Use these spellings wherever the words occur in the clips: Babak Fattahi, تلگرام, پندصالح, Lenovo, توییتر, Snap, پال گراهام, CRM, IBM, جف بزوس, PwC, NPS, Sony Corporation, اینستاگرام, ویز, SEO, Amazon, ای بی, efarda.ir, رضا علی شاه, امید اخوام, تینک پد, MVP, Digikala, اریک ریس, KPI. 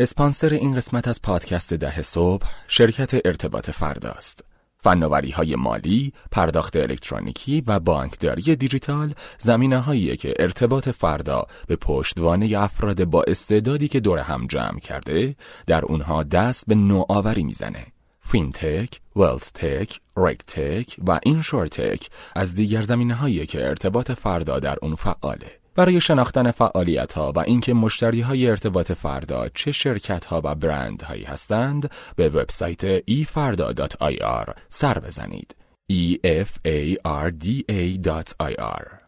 اسپانسر این قسمت از پادکست 10 صبح شرکت ارتباط فرداست. فناوری‌های مالی، پرداخت الکترونیکی و بانکداری دیجیتال زمینه‌هایی که ارتباط فردا به پشتوانه افراد با استعدادی که دور هم جمع کرده، در اونها دست به نوآوری میزنه. فینتک، ویلت‌تک، رگتک و اینشورتک از دیگر زمینه‌هایی که ارتباط فردا در اون فعاله. برای شناختن فعالیت‌ها و اینکه مشتری‌های ارتباط فردا چه شرکت‌ها و برندهایی هستند، به وبسایت efarda.ir سر بزنید. efarda.ir.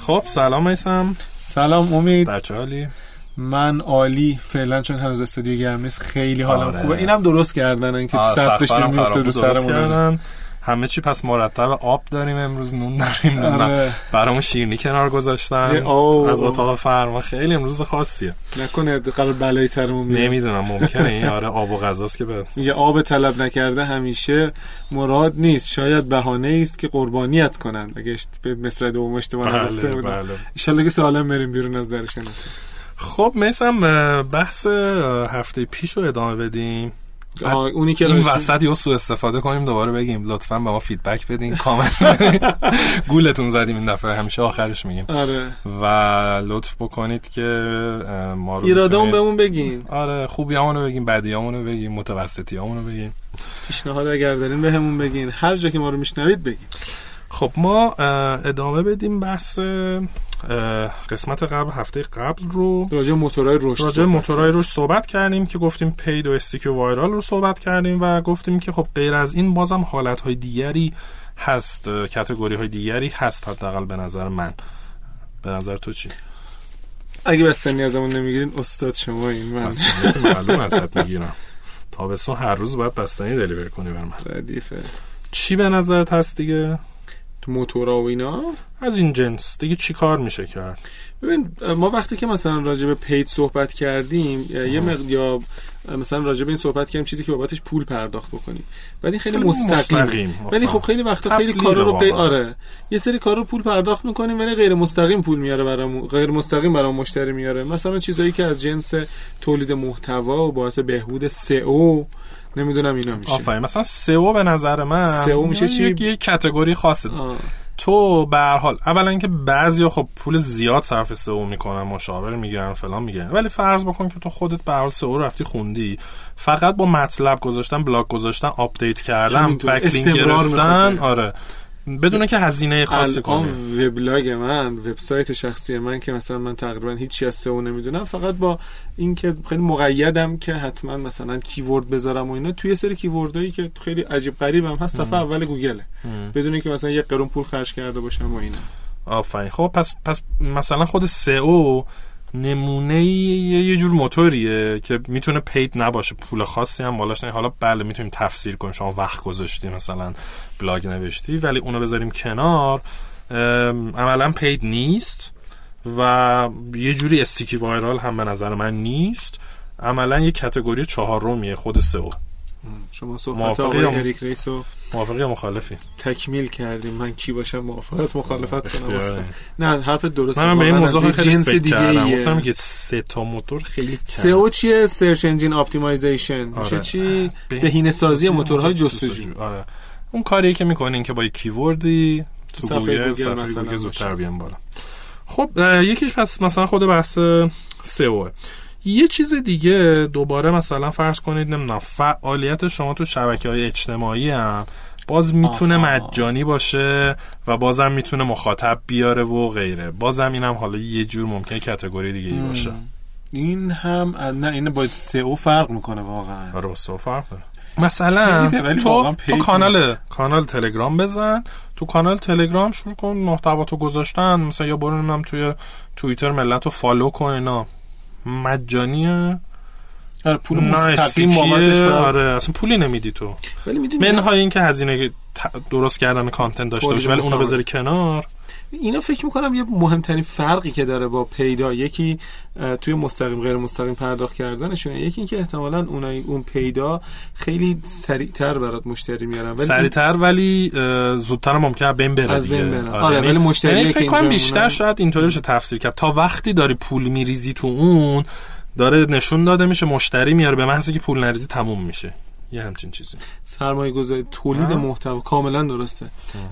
خب سلام میثم. سلام امید. در چه حالی؟ من عالی فعلا، چون هنوز استودیو گرم نیست. خیلی حالم خوبه. اینم درست کردن، اینکه سختش نمیفته رو سرمون. همه چی پس مرتب. آب داریم امروز، نون داریم، برامون شیرینی کنار گذاشتن از اتاق فرما. خیلی امروز خاصیه، نکنه قرار بلایی سرمون بیاد. نمیدونم، ممکنه این آب و غذاست که یه آب طلب نکرده همیشه مراد نیست. شاید بهانه است که قربانیت کنن. اگه به مصرع دوم اشتباه نگفته بودم. ان شاءالله که سالم بریم بیرون از درش. خب مثلا بحث هفته پیشو ادامه بدیم. اونی که این وسط یا سوء استفاده کنیم دوباره بگیم لطفاً به ما فیدبک بدین، کامنت بدین. گولتون زدیم این دفعه، همیشه آخرش میگیم. آره. و لطف بکنید که ما رو ایرادمون بهمون بگین. آره، خوبیامونو بگین، بدیامونو بگین، متوسطیامونو بگین. پیشنهاد اگر دارین بهمون بگین، هر جا که ما رو میشنوید بگین. خب ما ادامه بدیم بحث قسمت قبل، هفته قبل رو راجع موتورهای رشد صحبت کردیم که گفتیم پید و استیکیو وایرال رو صحبت کردیم و گفتیم که خب غیر از این بازم حالتهای دیگری هست، کاتگوریهای دیگری هست. حداقل به نظر من. به نظر تو چی؟ اگه به سنی ازمون نمیگیرین استاد شما این من معلوم ازت میگیرم. تابستون هر روز باید بستنی دلیور کنی برام. ردیفه. چی به نظرت هست دیگه؟ تو موتورا و اینا از این جنس دیگه چی کار میشه کرد؟ ببین ما وقتی که مثلا راجع به پید صحبت کردیم یه مقدار مثلا راجع به این صحبت کردیم چیزی که بابتش پول پرداخت بکنیم، ولی خیلی مستقیم. ولی خب خیلی وقتا خیلی کارا رو آره یه سری کارا رو پول پرداخت میکنیم ولی غیر مستقیم پول میاره برامون، غیر مستقیم برام مشتری میاره. مثلا چیزایی که از جنس تولید محتوا و باعث بهبود SEO نمیدونم اینا میشه. آفرین. مثلا SEO به نظر من SEO میشه چی؟ یه کاتگوری خاصه. تو به هر حال اولا اینکه بعضیا خب پول زیاد صرف SEO میکنن، مشاور میگیرن، فلان میگیرن، ولی فرض بکن که تو خودت به هر حال SEO رفتی خوندی، فقط با مطلب گذاشتن، بلاگ گذاشتن، آپدیت کردن، بک‌لینک گرفتن، آره، بدون که هزینه خاصی کنی. وبلاگ من، وبسایت شخصی من که مثلا من تقریبا هیچی از SEO نمیدونم، فقط با اینکه خیلی مقیدم که حتما مثلا کیورد بذارم و اینا، توی سری کیوردایی که خیلی عجیب غریبم هست صفحه اول گوگله، بدون که مثلا یه قرون پول خرج کرده باشم و اینا. آفرین. خب پس مثلا خود SEO نمونه یه جور موتوریه که میتونه پید نباشه، پول خاصی هم بالاش نه. حالا بله میتونیم تفسیر کنیم، شما وقت گذاشتی مثلا بلاگ نوشتی، ولی اونو بذاریم کنار، عملا پید نیست و یه جوری استیکی وایرال هم به نظر من نیست. عملا یه کاتگوری 4 خود SEO. شما صحبت آقای اریک ریس رو موافقی یا مخالفی؟ تکمیل کردیم. من کی باشم موافقت مخالفت کنم؟ نه حرف درسته. من به این موضوع جنس دیگه‌ایه گفتم که سه تا موتور خیلی SEO چیه؟ سرچ انجین اپتیمایزیشن میشه چی؟ بهینه‌سازی موتورهای جستجو. آره اون کاریه که میکنین که با کیوردی تو صفحه گوگل زودتر بیان بالا. خب یکیش پس مثلا خود بحث SEO. یه چیز دیگه دوباره مثلا فرض کنید نمیدونم فعالیت شما تو شبکه‌های اجتماعی هم باز میتونه مجانی باشه و بازم میتونه مخاطب بیاره و غیره. بازم اینم حالا یه جور ممکنه کاتگوری دیگه ای باشه. این هم نه این باید سئو فرق میکنه واقعا. آره سئو فرق داره. مثلا تو کانال تلگرام بزن، تو کانال تلگرام شروع کن محتواتو گذاشتن، مثلا یا برونم توی توییتر ملتو فالو کن، اینا مجانیه. آره پول مستقیم بابتش بره. آره اصلا پولی نمیدی تو، ولی میدونی منهای این که هزینه درست کردن کانتنت داشته باشه، ولی اونو بذاری کنار. اینا فکر میکنم یه مهمترین فرقی که داره با پیدا، یکی توی مستقیم غیر مستقیم پرداخت کردنشونه، یکی این که احتمالاً اون پیدا خیلی سریعتر برات مشتری میارن، سریعتر ولی زودتر ممکنه بین بره از بین بره. آره ولی مشتری که اینجوری بیشتر شاید اینطوری بشه تفسیر کرد، تا وقتی داری پول میریزی تو اون داره نشون داده میشه مشتری میاره، به محض که پول نریزی تموم میشه. یه همچین چیزی سرمایه‌گذاری تولید محتوا کاملا درسته.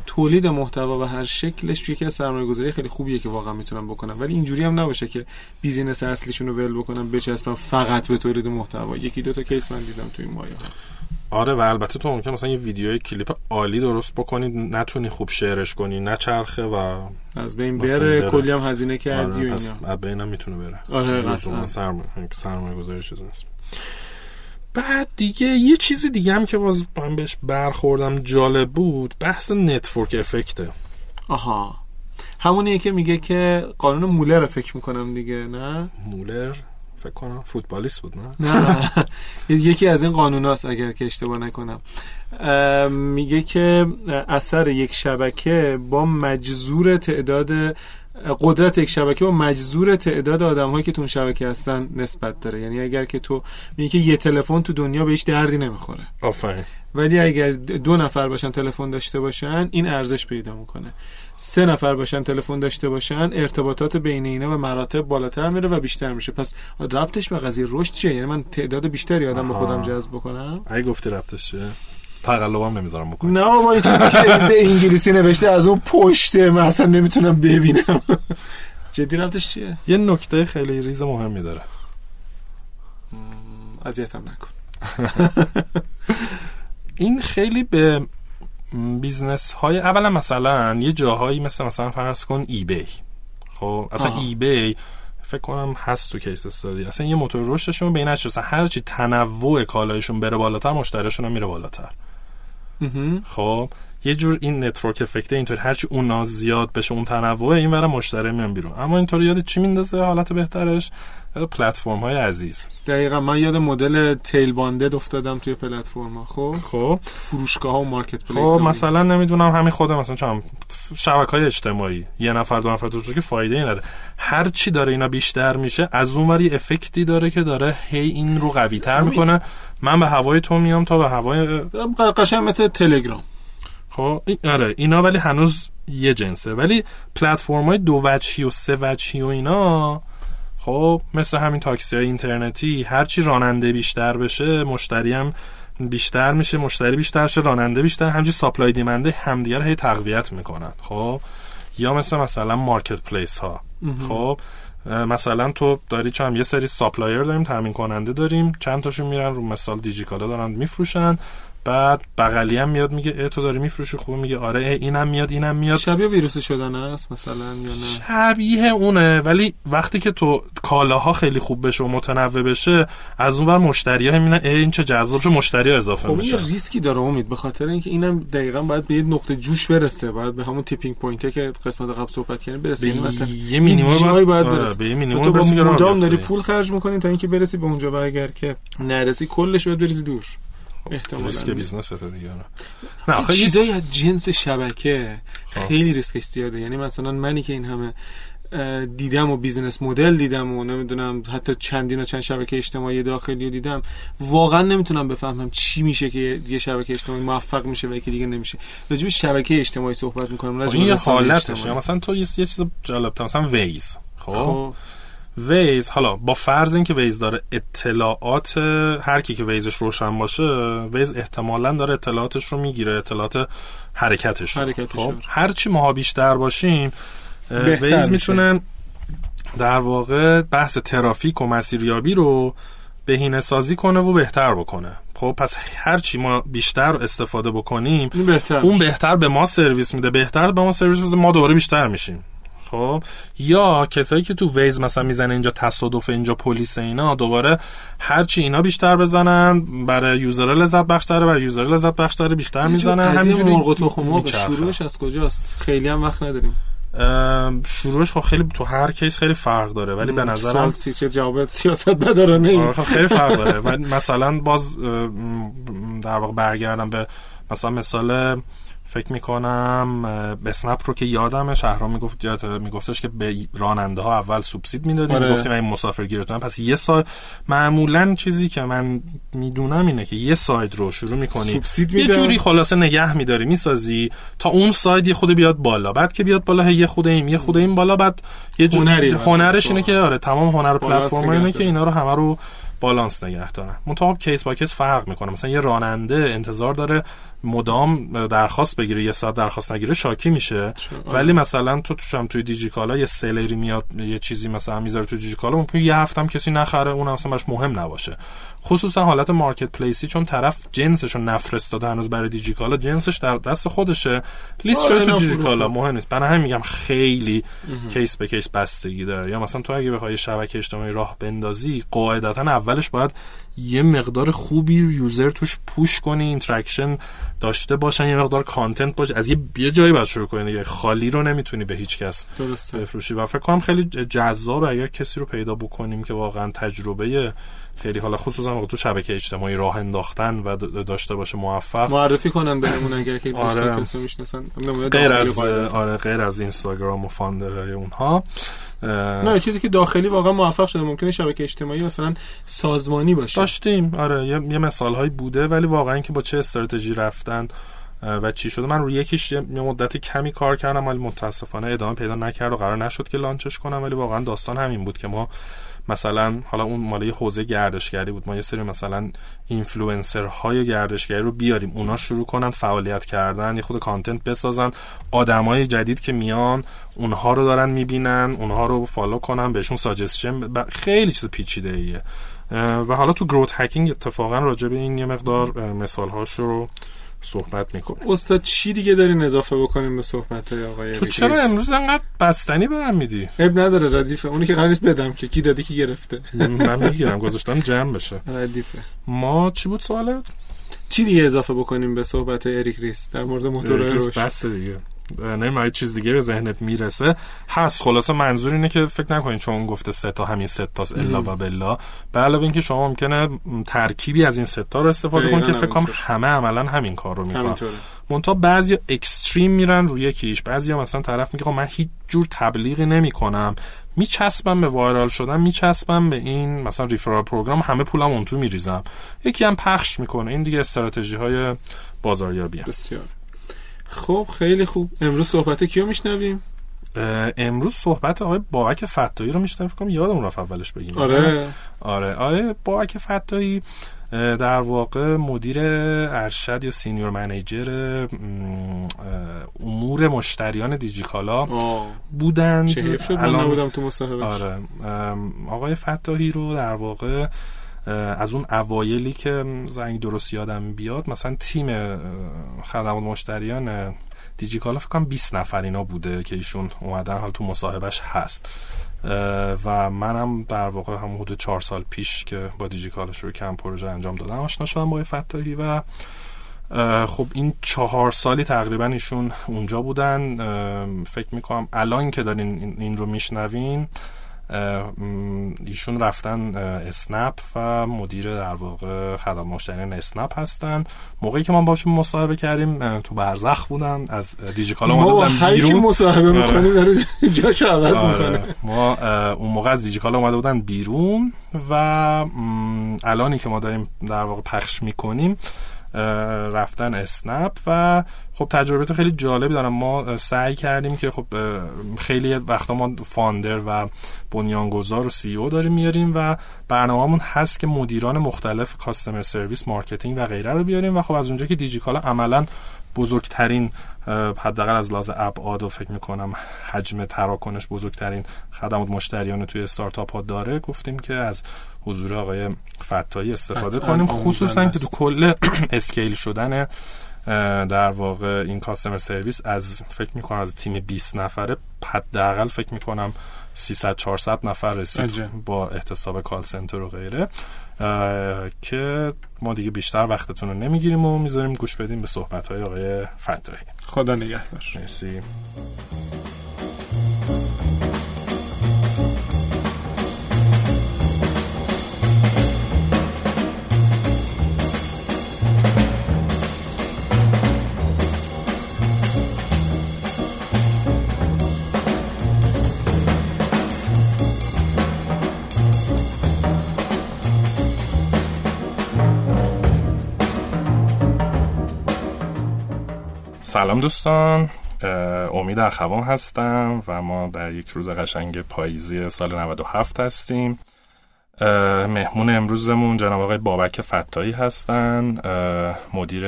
تولید محتوا به هر شکلش یکی از سرمایه‌گذاری خیلی خوبیه که واقعا میتونن بکنن، ولی اینجوری هم نباشه که بیزینس اصلیشون رو ول بکنن بچسبن فقط به تولید محتوا. یکی دو تا کیس من دیدم تو این مایه. آره و البته تو ممکن مثلا یه ویدیوی کلیپ عالی درست بکنی نتونی خوب شیرش کنی، نچرخه و از بین بره، کلی هم هزینه کردی و اینا، از بینم میتونه بره. آره قطعاً سرمایه‌گذاری چیزی نیست. بعد دیگه یه چیز دیگه هم که باز من بهش برخوردم جالب بود، بحث نتورک افکته. آها همونیه که میگه که قانون مولر فکر میکنم دیگه، نه مولر فکر کنم فوتبالیست بود، نه یکی از این قانون هاست اگر که اشتباه نکنم. میگه که اثر یک شبکه با مجذور تعداد قدرت یک شبکه و مجذور تعداد آدم‌هایی که تو اون شبکه هستن نسبت داره. یعنی اگر که تو میگی که یه تلفن تو دنیا بهش دردی نمیخوره، آفرین، ولی اگر 2 نفر باشن تلفن داشته باشن این ارزش پیدا میکنه، 3 نفر باشن تلفن داشته باشن ارتباطات بین اینا و مراتب بالاتر میره و بیشتر میشه. پس ربطش به قضیه رشد چیه؟ یعنی من تعداد بیشتری آدم به خودم جذب بکنم. اگه گفتی ربطش چیه تقلبم نمیذارم بکنم. نه ما این چیزی که به انگلیسی نوشته از اون پشته من اصلا نمیتونم ببینم. جدی رفتش چیه؟ یه نکته خیلی ریز مهمی داره. اذیتم نکن. این خیلی به بیزنس های اولا مثلا یه جاهایی مثلا فرض کن ای بی. خب اصلا ای بی فکر کنم هست تو کیس استادی، اصلا یه موتور رشدشون به این نتیجه رسیدن هر چی تنوع کالایشون بره بالاتر مشتریشون هم میره بالاتر. خب یه جور این نتورک افکت اینطوری هر چی اونا زیاد بشه اون تنوع اینور مشتری میان بیرون. اما اینطوری یاد چی میندازه حالت بهترش؟ یاد پلتفرم های عزیز. دقیقاً من یاد مدل تیل باندد افتادم توی پلتفرم ها. خب فروشگاه ها و مارکت پلیس ها. خب مثلا نمیدونم همین خودم مثلا چم شبکه‌های اجتماعی یه نفر دو نفر تو که فایده ای نداره، هر چی داره اینا بیشتر میشه از اونوری افکتی داره که داره هی این رو قوی‌تر میکنه. من به هوای تو میام تا به هوای قشنگ مثل تلگرام. خب آره اینا ولی هنوز یه جنسه، ولی پلتفرم‌های دو وجهی و سه وجهی و اینا خب مثل همین تاکسی‌های اینترنتی هر چی راننده بیشتر بشه مشتری هم بیشتر میشه، مشتری بیشتر شه راننده بیشتر، همینجوری سپلای دیمند همدیگر هی تقویت میکنن. خب یا مثلا مارکت پلیس ها. خب مثلا تو داری چم یه سری سپلایر داریم، تامین کننده داریم، چند تاشون میرن رو مثال دیجیکالا دارن میفروشن، بعد بغلی هم میاد میگه تو داری میفروشی خوب، میگه آره اینم میاد. شبیه ویروسی شدن است مثلا یا نه؟ شبیه اونه، ولی وقتی که تو کالاها خیلی خوب بشه و متنوع بشه از اونور مشتری‌ها میبینن این چه جذاب شه، مشتری‌ها اضافه میشه. خب این ریسکی داره امید، به خاطر اینکه اینم دقیقاً باید به یه نقطه جوش برسه، باید به همون تیپینگ پوینته که قسمت قبل صحبت کردیم برسه. این مثلا یه مینیمم باید برسه، به یه مینیمم برسه که مدام داری پول خرج می‌کنی تا اینکه برسی به اونجا، و اگر که نرسی کلش باید بریزی دور. ریسک بیزنس هست دیگه. نه چیزایی از جنس شبکه خیلی ریسکش زیاده. یعنی مثلا منی که این همه دیدم و بیزنس مدل دیدم و نمیدونم حتی چند شبکه اجتماعی داخلی رو دیدم، واقعا نمیتونم بفهمم چی میشه که یه شبکه اجتماعی موفق میشه و یکی دیگه نمیشه. راجع به شبکه اجتماعی صحبت می‌کنم، راجع به حالتش. مثلا تو یه چیز جالب‌تر مثلا ویز. خب ویز، حالا با فرض این که ویز داره اطلاعات هر کی که ویزش روشن باشه، ویز احتمالاً داره اطلاعاتش رو میگیره، اطلاعات حرکتش خب هر چی ماها بیشتر باشیم ویز میتونه در واقع بحث ترافیک و مسیریابی رو بهینه‌سازی کنه و بهتر بکنه. خب پس هر چی ما بیشتر استفاده بکنیم اون بهتر به ما سرویس میده، بهتر به ما سرویس میده، ما دوباره بیشتر میشیم. خب یا کسایی که تو ویز مثلا میزنه اینجا تصادف، اینجا پلیس، اینا دوباره هرچی اینا بیشتر بزنن برای یوزر لذت بخش‌تره، برای یوزر لذت بخش‌تره بیشتر میزنن. همینجوری مرغ و تخم مرغ شروعش از کجاست؟ خیلی هم وقت نداریم. شروعش خب خیلی تو هر کیس خیلی فرق داره، ولی به نظرم سال سی چه جواب سیاست بدارانه خیلی فرق داره. ولی مثلا باز در واقع برگردم به مثال فکر میکنم به اسنپ رو که یادمه شهرام میگفت، یادت میگفتش که به راننده ها اول سوبسید میدادیم، میگفتیم این مسافرگیرتون. پس یه ساید معمولا چیزی که من میدونم اینه که یه ساید رو شروع میکنی یه جوری خلاصه نگه میداری میسازی تا اون ساید یه خود بیاد بالا، بعد که بیاد بالا یه خود این بالا، بعد یه جوری هنرش اینه که آره تمام هنر پلتفرم اینه که اینا رو همه رو بالانس نگه دارن. منطبق کیس با کیس فرق میکنه. مثلا یه راننده انتظار داره مدام درخواست بگیره، یه ساعت درخواست نگیره شاکی میشه. ولی مثلا تو توی دیجیکالا یه سلری میاد یه چیزی مثلا میذاره توی دیجیکالا، ممکن یه هفتم کسی نخره، اونم مثلا براش مهم نباشه. خصوصا حالت مارکت پلیسی، چون طرف جنسش رو نفرستاده هنوز برای دیجیکالا، جنسش در دست خودشه، لیست شده تو دیجیکالا، مهم نیست. من هم میگم خیلی کیس به کیس بستگی داره. یا مثلا تو اگه بخوای شبکه اجتماعی راه بندازی، قاعدتا اولش باید یه مقدار خوبی یوزر توش پوش کنی، اینتراکشن داشته باشن، یه مقدار کانتنت باشه، از یه جایی باید شروع کنی دیگه. خالی رو نمیتونی به هیچ کس بفروشی و فکر کنم خیلی جذاب اگر کسی رو پیدا بکنیم که واقعا تجربه خیلی حالا خصوصا تو شبکه اجتماعی راه انداختن و داشته باشه موفق، معرفی کنن بهمون اگر که دوست میشناسن. غیر از اینستاگرام و فاندرهای اونها نه، چیزی که داخلی واقعا موفق شده ممکنه شبکه اجتماعی مثلا سازمانی باشه. داشتیم آره یه مثال‌هایی بوده، ولی واقعا که با چه استراتژی رفتن و چی شده. من روی یکیش یه مدت کمی کار کردم ولی متاسفانه ادامه پیدا نکرد و قرار نشد که لانچش کنم. ولی واقعا داستان همین بود که ما مثلا حالا اون مالی حوزه گردشگری بود، ما یه سری مثلا اینفلوئنسرهای گردشگری رو بیاریم، اونا شروع کنن فعالیت کردن، یه خود کانتنت بسازن، آدمای جدید که میان اونها رو دارن میبینن، اونها رو فالو کنن، بهشون ساجستشن خیلی چیز پیچیده ایه. و حالا تو گروت هکینگ اتفاقا راجع به این یه مقدار مثال‌هاش رو صحبت میکنیم. استاد چی دیگه دارین اضافه بکنیم به صحبت آقای تو؟ چرا امروز انقدر بستنی به من میدی؟ اب نداره، ردیفه. اونی که قرار نیست بدم که کی دادی کی گرفته. من میگیرم، گذاشتم جمع بشه. ردیفه. ما چی بود سوالت؟ چی دیگه اضافه بکنیم به صحبت اریک ریس در مورد موتورهای روش؟ بس دیگه. نمی‌دونم چیز دیگه به ذهنت میرسه هست. خلاصه منظور اینه که فکر نکنین چون گفته سه تا همین سه تاست الا و بلا، به علاوه اینکه شما ممکنه ترکیبی از این سه تا رو استفاده کنید که فکر کنم همه عملاً همین کار رو میکنن. منتها بعضیا اکستریم میرن روی یکیش، بعضیا مثلا طرف میگه خب من هیچ جور تبلیغی نمیکنم، میچسبم به وایرال شدن، میچسبم به این مثلا ریفرال پروگرام، همه پولم اون تو میریزم. یکی هم پخش میکنه. این دیگه استراتژی‌های بازاریابیه. بسیار خب، خیلی خوب. امروز صحبت کیو میشنویم؟ امروز صحبت آقای بابک فتاحی رو میشنویم. فکر کنم یادمون رفت اولش بگیم. آره آقای بابک فتاحی در واقع مدیر ارشد یا سینیور منیجر امور مشتریان دیجیکالا بودند. چه حیف شد من نبودم تو مصاحبهش. آره آقای فتاحی رو در واقع از اون اوایلی که زنگ درست یادم بیاد مثلا تیم خدمات مشتریان دیجیکالا فکر کنم 20 نفر اینا بوده که ایشون اومدن، حالا تو مصاحبهش هست. و منم در واقع هم حدود 4 سال پیش که با دیجیکالا شروع کردم پروژه انجام دادم آشنا شدم با فتاحی و خب این 4 سالی تقریبا ایشون اونجا بودن. فکر میکنم الان که دارین این رو میشنوین ایشون رفتن اسنپ و مدیر در واقع خدمات مشتریان اسنپ هستن. موقعی که ما باشون مصاحبه کردیم تو برزخ بودن، از دیجیکالا اومده بودن بیرون. مصاحبه می‌کنیم داره جاشو عوض می‌کنه. ما اون موقع از دیجیکالا اومده بودن بیرون و الانی که ما داریم در واقع پخش می‌کنیم رفتن اسنپ و خب تجربه تو خیلی جالبی دارم. ما سعی کردیم که خب خیلی وقتا ما فاندر و بنیانگذار و سی او داریم میاریم و برنامه‌مون هست که مدیران مختلف کاستمر سرویس، مارکتینگ و غیره رو بیاریم و خب از اونجا که دیجیکالا عملاً بزرگترین حداقل از لحاظ ابعاد و فکر میکنم حجم تراکنش بزرگترین خدمات مشتریان توی استارتاپ ها داره، گفتیم که از حضور آقای فتاحی استفاده کنیم، خصوصا که تو کل اسکیل شدن در واقع این کاستمر سرویس از فکر میکنم از تیم 20 نفره حداقل فکر میکنم 300-400 نفر رسید با احتساب کال سنتر و غیره، که ما دیگه بیشتر وقتتون رو نمیگیریم و میذاریم گوش بدیم به صحبت‌های آقای فتاحی. خدا نگهدار. مرسی. سلام دوستان، امید اخوام هستم و ما در یک روز قشنگ پاییزی سال 97 هستیم. مهمون امروزمون جناب آقای بابک فتاحی هستن، مدیر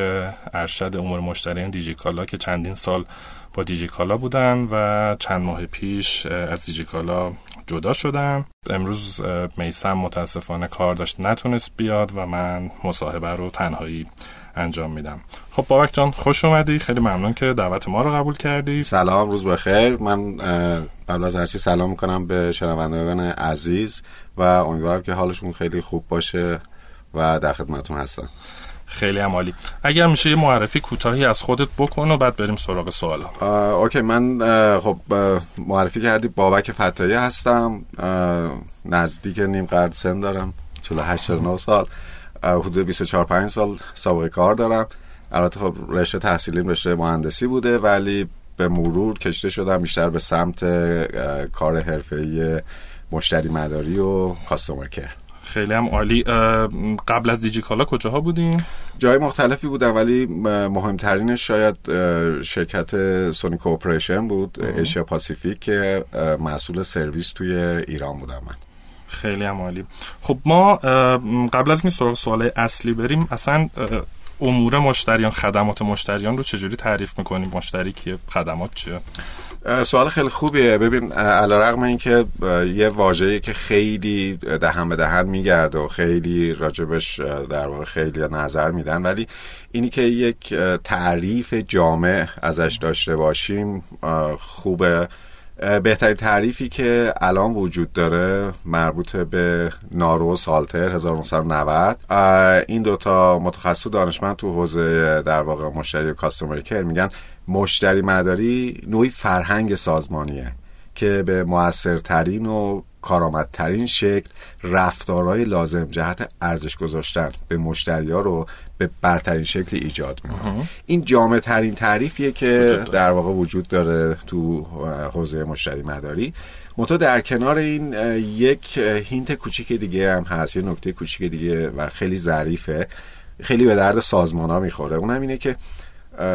ارشد امور مشتریان دیجیکالا که چندین سال با دیجیکالا بودن و چند ماه پیش از دیجیکالا جدا شدن. امروز میثم متاسفانه کار داشت نتونست بیاد و من مصاحبه رو تنهایی انجام میدم. خب بابک جان خوش اومدی، خیلی ممنون که دعوت ما رو قبول کردی. سلام، روز بخیر. من قبل از هر چی سلام میکنم به شنوندگان عزیز و امیدوارم که حالشون خیلی خوب باشه و در خدمتتون هستم. خیلی عالی. اگر میشه یه معرفی کوتاهی از خودت بکن و بعد بریم سراغ سوالا. اوکی، من خب معرفی کردی، بابک فتاحی هستم، نزدیک نیم قرن سن دارم، 48-49 سال، حدود 24-5 سال سابقه کار دارم. البته خب رشته تحصیلیم رشته مهندسی بوده ولی به مرور کشیده شدم بیشتر به سمت کار حرفه‌ای مشتری مداری و کاستومر کیر. خیلی هم عالی. قبل از دیجیکالا کجاها بودیم؟ جای مختلفی بودم ولی مهمترینش شاید شرکت سونی کورپوریشن بود، ایشیا پاسیفیک، که مسئول سرویس توی ایران بودم من. خیلی هم عالی. خب ما قبل از این سراغ سوالای اصلی بریم، اصلا امور مشتریان، خدمات مشتریان رو چجوری تعریف میکنیم؟ مشتری کیه؟ خدمات چیه؟ سوال خیلی خوبیه. ببین علیرغم این که یه واژه‌ای که خیلی دهن به دهن میگرده و خیلی راجبش در واقع خیلی نظر میدن، ولی اینی که یک تعریف جامع ازش داشته باشیم خوبه. بهترین تعریفی که الان وجود داره مربوط به نارو سالتر 1990، این دوتا متخصص دانشمند تو حوزه در واقع مشتری و کاستومر کیر میگن مشتری مداری نوعی فرهنگ سازمانیه که به مؤثرترین و کارآمدترین شکل رفتارهای لازم جهت ارزش گذاشتن به مشتری‌ها رو به برترین شکل ایجاد می‌کنه. این جامع‌ترین تعریفیه که در واقع وجود داره تو حوزه مشتری مداری. منتها در کنار این یک هینت کوچیک دیگه هم هست، یه نکته کوچیک دیگه و خیلی ظریفه، خیلی به درد سازمان‌ها می‌خوره. اونم اینه که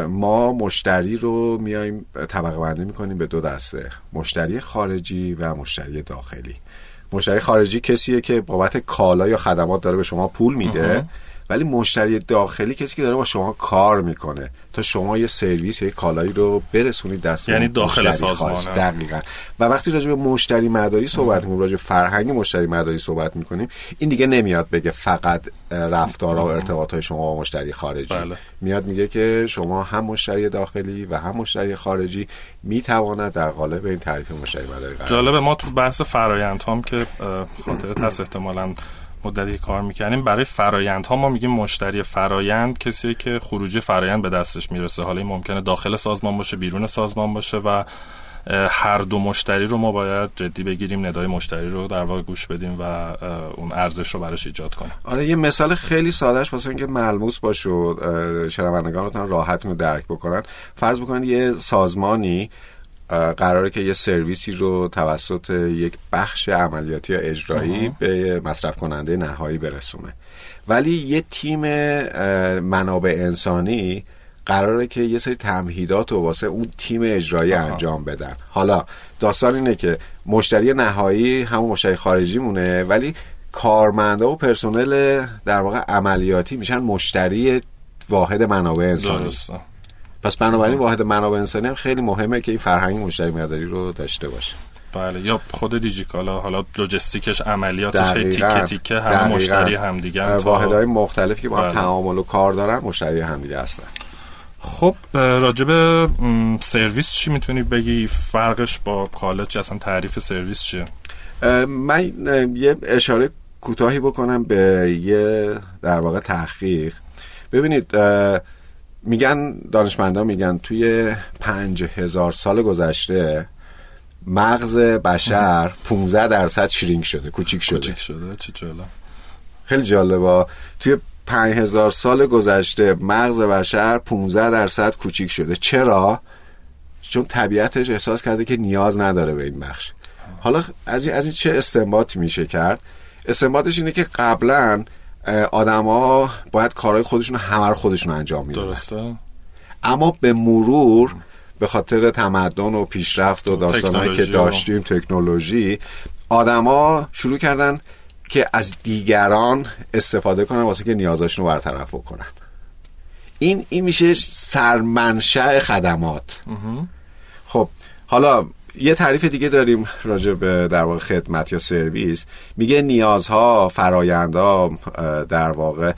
ما مشتری رو میایم طبقه بندی میکنیم به دو دسته، مشتری خارجی و مشتری داخلی. مشتری خارجی کسیه که بابت کالا یا خدمات داره به شما پول میده، ولی مشتری داخلی کسی که داره با شما کار میکنه تا شما یه سرویس یا کالایی رو برسونید دست، یعنی داخل سازمان. دقیقاً. و وقتی راجع به مشتری مداری صحبت می‌کنیم، راجع به فرهنگ مشتری مداری صحبت می‌کنیم، این دیگه نمیاد بگه فقط رفتارها و ارتباطات شما با مشتری خارجی. بله. میاد میگه که شما هم مشتری داخلی و هم مشتری خارجی میتواند در قالب این تعریف مشتری مداری قرار. جالبه ما تو بحث فرآیندهام که خاطرت هست احتمالاً مدتی کار میکنیم، برای فرایندها ما میگیم مشتری فرایند کسیه که خروجی فرایند به دستش میرسه. حالا این ممکنه داخل سازمان باشه، بیرون سازمان باشه و هر دو مشتری رو ما باید جدی بگیریم، ندای مشتری رو در واقع گوش بدیم و اون ارزش رو براش ایجاد کنیم. آره، یه مثال خیلی سادهش واسه اینکه ملموس باشه و شنوندگانتون راحت اینو درک بکنن. فرض بکنید یه سازمانی قراره که یه سرویسی رو توسط یک بخش عملیاتی یا اجرایی به مصرف کننده نهایی برسونه، ولی یه تیم منابع انسانی قراره که یه سری تمهیدات رو واسه اون تیم اجرایی انجام بدن. حالا داستان اینه که مشتری نهایی همون مشتری خارجی مونه، ولی کارمندا و پرسنل در واقع عملیاتی میشن مشتری واحد منابع انسانی. درسته. پس بنابراین واحد منابع انسانی هم خیلی مهمه که این فرهنگ مشتری مداری رو داشته باشه. بله، یا خود دیجیکالا حالا لوجستیکش، عملیاتش، تیکه تیکه هم مشتری هم دیگه، واحدهای مختلفی که با هم تعامل و کار دارن مشتری هم دیگه هستن. خب راجب سرویس چی میتونی بگی؟ فرقش با کالج اصلا تعریف سرویس چیه؟ من یه اشاره کوتاهی بکنم به یه در واقع تحقیق. ببینید میگن دانشمندان میگن توی 5000 سال گذشته مغز بشر 15% شرینک شده، کوچیک شده. چه جالب، خیلی جالبه. توی 5000 سال گذشته مغز بشر 15% کوچیک شده. چرا؟ چون طبیعتش احساس کرده که نیاز نداره به این بخش. حالا از این چه استنباطی میشه کرد؟ استنباطش اینه که قبلا آدما باید کارهای خودشون همه رو خودشون انجام میدادن، درسته؟ اما به مرور به خاطر تمدن و پیشرفت و داستانایی که داشتیم، تکنولوژی، آدما شروع کردن که از دیگران استفاده کنن واسه که نیازاشون رو برطرف کنن. این میشه سرمنشأ خدمات. خب حالا یه تعریف دیگه داریم راجع به در واقع خدمت یا سرویس. میگه نیازها، فرآیندها، در واقع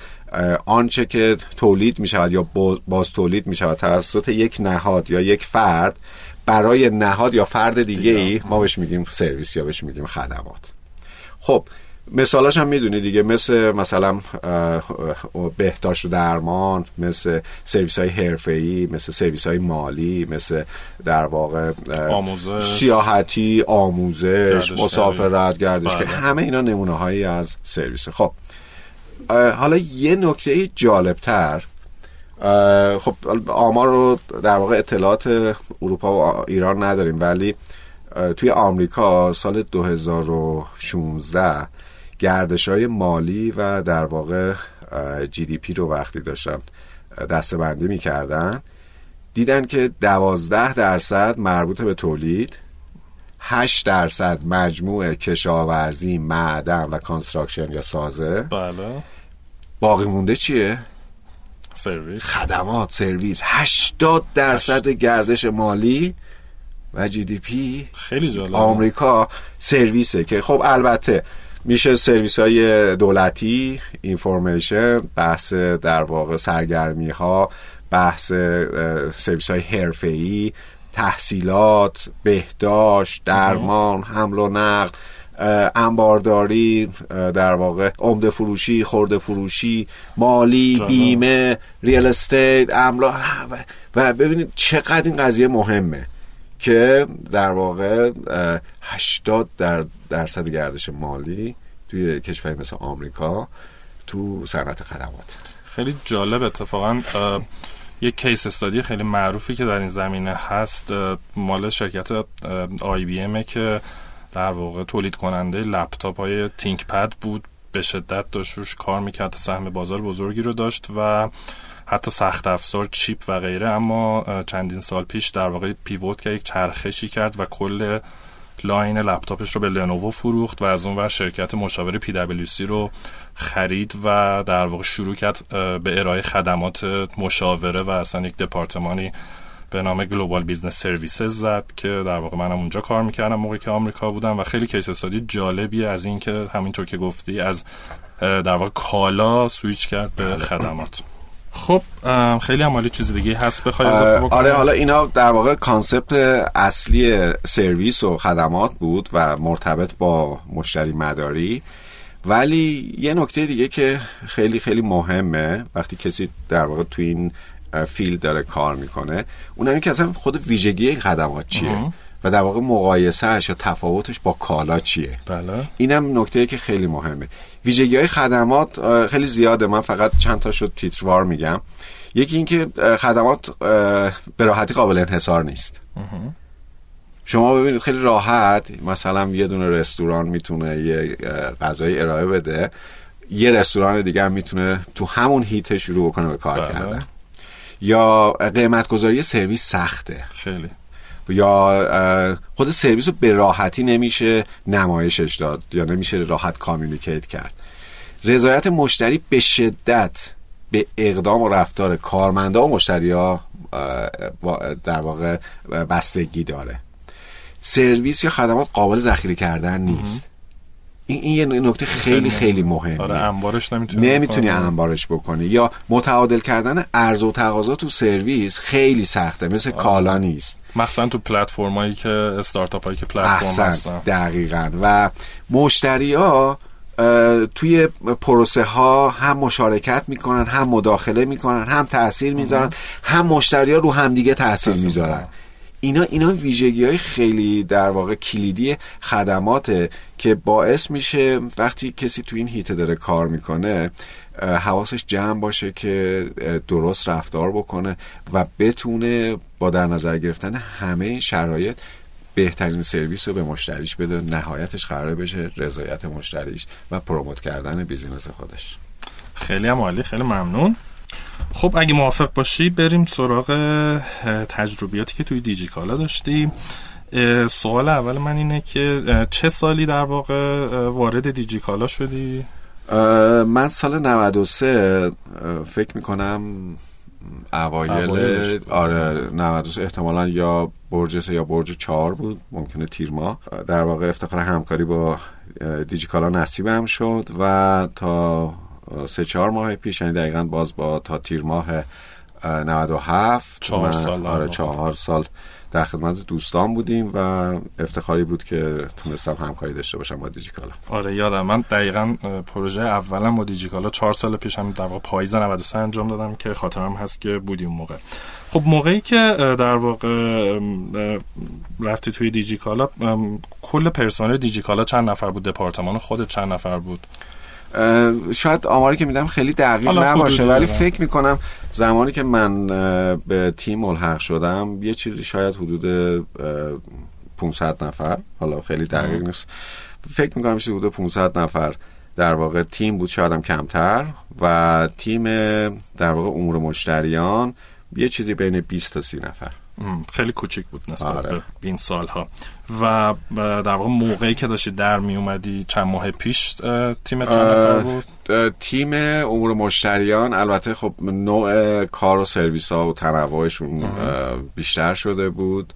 آنچه که تولید میشود یا باز تولید میشود توسط یک نهاد یا یک فرد برای نهاد یا فرد دیگه‌ای، ما بهش میگیم سرویس یا بهش میگیم خدمات. خب مثالاش هم میدونی دیگه، مثلا بهداشت و درمان، مثل سرویس های حرفه‌ای، مثل سرویس های مالی، مثل در واقع آموزش، سیاحتی، آموزش، مسافرت، گردش، که همه اینا نمونه هایی از سرویسه. خب حالا یه نکته جالبتر، خب آمار رو در واقع اطلاعات اروپا و ایران نداریم، ولی توی آمریکا سال 2016 گردش‌های مالی و در واقع جی دی پی رو وقتی داشتن دسته‌بندی می‌کردن، دیدن که 12% مربوط به تولید، 8% مجموع کشاورزی، معدن و کانستراکشن یا سازه. بله. باقی مونده چیه؟ سرویس، خدمات، سرویس. 80% گردش مالی و جی دی پی خیلی جالب آمریکا سرویسه، که خب البته میشه سرویس‌های دولتی، اینفورمیشن، بحث در واقع سرگرمی‌ها، بحث سرویس‌های حرفه‌ای، تحصیلات، بهداشت، درمان، حمل و نقل، انبارداری، در واقع عمده فروشی، خرده فروشی، مالی، جانب، بیمه، ریال استیت، املاک. و ببینید چقدر این قضیه مهمه که در واقع 80% گردش مالی توی کشوری مثل آمریکا تو صنعت خدمات. خیلی جالب. اتفاقا یک کیس استادی خیلی معروفی که در این زمینه هست مال شرکت IBM که در واقع تولید کننده لپتاپ‌های تینک پد بود، به شدت داشت روش کار میکرد، سهم بازار بزرگی رو داشت و حتی سخت افزار، چیپ و غیره. اما چندین سال پیش در واقع پیوت که یک چرخشی کرد و کل لاین لپتاپش رو به لنوو فروخت و از اون ور شرکت مشاور PwC رو خرید و در واقع شروع کرد به ارائه خدمات مشاوره و اصلا یک دپارتمانی به نام گلوبال بیزنس سرویسز زد که در واقع منم اونجا کار میکردم موقعی که آمریکا بودم و خیلی کیس استادی جالبیه از این که همینطور که گفتی از در واقع کالا سویچ کرد به خدمات. خب خیلی عمالی چیز دیگه هست بخوای اضافه بکنم؟ آره، حالا اینا در واقع کانسپت اصلی سرویس و خدمات بود و مرتبط با مشتری مداری. ولی یه نکته دیگه که خیلی خیلی مهمه وقتی کسی در واقع تو این فیلد داره کار میکنه، اونم این که اصلا خود ویژگی خدمات چیه و در واقع مقایسهش یا تفاوتش با کالا چیه. بله. اینم نکته‌ای که خیلی مهمه. ویژگی‌های خدمات خیلی زیاده، من فقط چند تاشو تیتروار میگم. یکی این که خدمات به راحتی قابل انحصار نیست. شما ببینید خیلی راحت مثلا یه دونه رستوران میتونه یه غذای ارائه بده، یه رستوران دیگه هم میتونه تو همون هیته شروع بکنه به کار کردن. یا قیمت‌گذاری سرویس سخته خیلی، یا خود سرویس رو به راحتی نمیشه نمایشش داد یا نمیشه راحت کامیونیکیت کرد. رضایت مشتری به شدت به اقدام و رفتار کارمندا و مشتری‌ها در واقع بستگی داره. سرویس یا خدمات قابل ذخیره کردن نیست. این یه نکته خیلی خیلی مهمه. آره انبارش نمیتونی انبارش بکنی. یا متعادل کردن عرضه و تقاضا تو سرویس خیلی سخته، مثل کالا نیست، مخصوصا تو پلتفرمایی که استارتاپ هایی که پلتفرم هستن. دقیقاً. و مشتری‌ها توی پروسه ها هم مشارکت میکنن، هم مداخله میکنن، هم تأثیر میذارن، هم مشتری ها رو همدیگه تأثیر میذارن. اینا ویژگی های خیلی در واقع کلیدی خدماته که باعث میشه وقتی کسی توی این حیطه داره کار میکنه حواسش جمع باشه که درست رفتار بکنه و بتونه با در نظر گرفتن همه شرایط بهترین سرویس رو به مشتریش بده. نهایتش قراره بشه رضایت مشتریش و پروموت کردن بیزینس خودش. خیلی هم عالی، خیلی ممنون. خب اگه موافق باشی بریم سراغ تجربیاتی که توی دیجیکالا داشتی. سوال اول من اینه که چه سالی در واقع وارد دیجیکالا شدی؟ من سال 93 فکر میکنم اوایل 92 احتمالاً یا برج 3 یا برج 4 بود، ممکنه تیر ماه. در واقع افتخار همکاری با دیجیکالا نصیبم شد و تا 3-4 ماه پیش، یعنی دقیقاً باز با تا تیر ماه 97 4 سال در خدمت دوستان بودیم و افتخاری بود که تونستم همکاری داشته باشم با دیجیکالا. آره یادم، من دقیقاً پروژه اولم با دیجیکالا 4 سال پیش هم در واقع پاییزن 93 انجام دادم که خاطرم هست که بودیم موقع. خب موقعی که در واقع رفتی توی دیجیکالا، کل پرسنل دیجیکالا چند نفر بود؟ دپارتمان خودت چند نفر بود؟ شاید آماری که میدم خیلی دقیق نباشه، ولی فکر میکنم زمانی که من به تیم ملحق شدم یه چیزی شاید حدود 500 نفر، حالا خیلی دقیق نیست، فکر میکنم چیزی حدود 500 نفر در واقع تیم بود، شاید هم کمتر. و تیم در واقع امور مشتریان یه چیزی بین 20 تا 30 نفر، خیلی کوچیک بود نسبت به این سالها. و در واقع موقعی که داشتی در می اومدی چند ماه پیش تیم چند نفر بود؟ تیم امور مشتریان البته خب نوع کار و سرویس ها و تنوعشون بیشتر شده بود،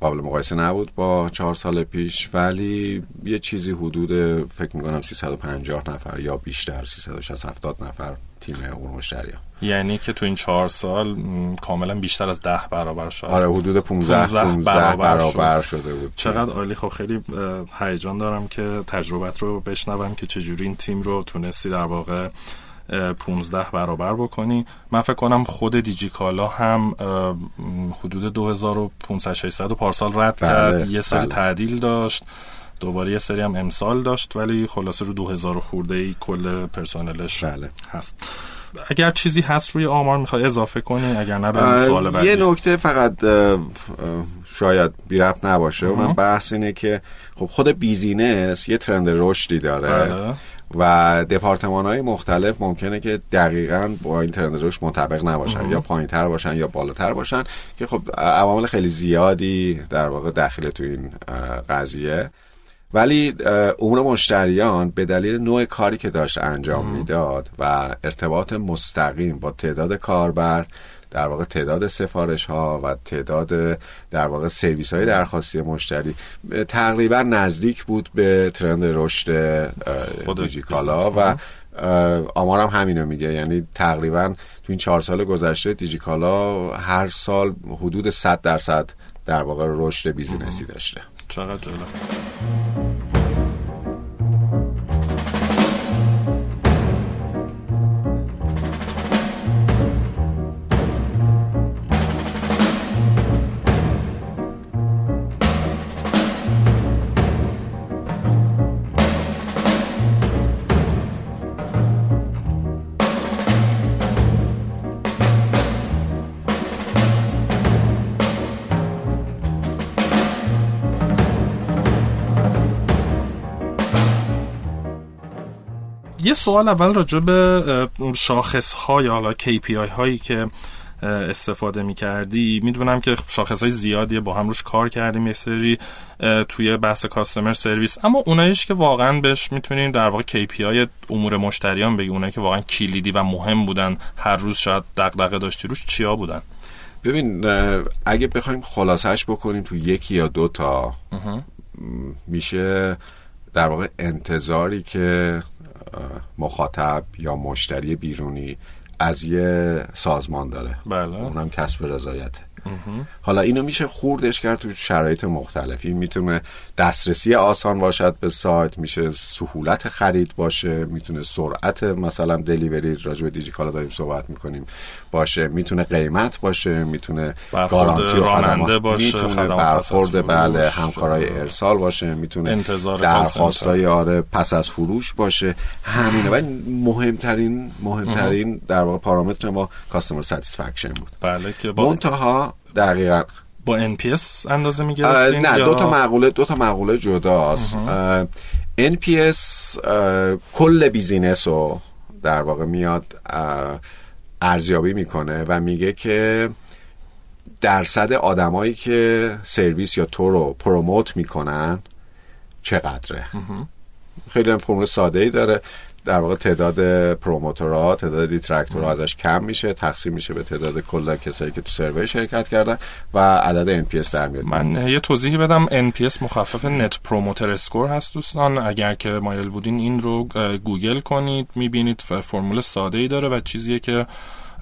قابل مقایسه نبود با 4 سال پیش، ولی یه چیزی حدود فکر میکنم 350 نفر یا بیشتر، 360-70 نفر تیم امور مشتریان. یعنی که تو این 4 سال کاملا بیشتر از 10 برابر شد. آره حدود 15 برابر شده بود. چقدر عالی. خب خیلی هیجان دارم که تجربت رو بشنوم که چجوری این تیم رو تونستی در واقع 15 برابر بکنی. من فکر کنم خود دیجیکالا هم حدود 2500-600 پارسال رد کرد، یه سری تعدیل داشت، دوباره یه سری هم امسال داشت، ولی خلاصه رو 2000 خورده‌ای کل پرسنلش هست. اگر چیزی هست روی آمار میخوای اضافه کنی، اگر نه بریم سوال بعدی. یه نکته فقط شاید بی ربط نباشه، اونم بحث اینه که خب خود بیزینس یه ترند رشدی داره. بله. و دپارتمان‌های مختلف ممکنه که دقیقاً با این ترند رشد مطابق نباشن، یا پایین‌تر باشن یا بالاتر باشن، که خب عوامل خیلی زیادی در واقع داخل تو این قضیه. ولی امور مشتریان به دلیل نوع کاری که داشت انجام میداد و ارتباط مستقیم با تعداد کاربر، در واقع تعداد سفارش ها و تعداد در واقع سرویس های درخواستی مشتری، تقریبا نزدیک بود به ترند رشد دیجیکالا. و آمارم همینو میگه، یعنی تقریبا تو این 4 سال گذشته دیجیکالا هر سال حدود 100% در واقع رشد بیزینسی داشته. چقدر جالب. یه سوال اول راجع به شاخص‌ها یا حالا KPI هایی که استفاده می‌کردی. می‌دونم که شاخص‌های زیادی با هم روش کار کردیم، یه سری توی بحث کاستمر سرویس، اما اونایش که واقعاً بهش می‌تونیم در واقع KPI امور مشتریان بگیم، اونایی که واقعاً کلیدی و مهم بودن، هر روز شاید دغدغه داشتی روش، چیا بودن؟ ببین اگه بخوایم خلاصه‌اش بکنیم تو یکی یا دو تا میشه در واقع انتظاری که مخاطب یا مشتری بیرونی از یه سازمان داره. بله. اونم کسب رضایته. حالا اینو میشه خوردش کرد تو شرایط مختلفی، میتونه دسترسی آسان باشد به سایت، میشه سهولت خرید باشه، میتونه سرعت مثلا دلیوری، راجع به دیجیکالا داریم صحبت میکنیم، باشه، میتونه قیمت باشه، میتونه گارانتی راننده باشه، میتونه برخورد بله همکارای ارسال باشه، میتونه درخواستای آره پس از فروش باشه. همینه. و مهمترین در واقع پارامتر ما کاستمر ساتیسفکشن بود. بله که منتها دقیقاً با NPS اندازه می‌گرفتین؟ نه، دو تا مقوله جداست. NPS کل بیزینس رو در واقع میاد ارزیابی میکنه و میگه که درصد آدمایی که سرویس یا تو رو پروموت میکنن چقدره. خیلی هم فرمول ساده‌ای داره. در واقع تعداد پروموتورها، تعداد دیترکتورها ازش کم میشه، تقسیم میشه به تعداد کل کسایی که تو سروی شرکت کردن و عدد NPS در میاد. من یه توضیحی بدم. NPS مخفف نت پروموتر اسکور هست دوستان. اگر که مایل بودین این رو گوگل کنید میبینید فرمول ساده‌ای داره و چیزیه که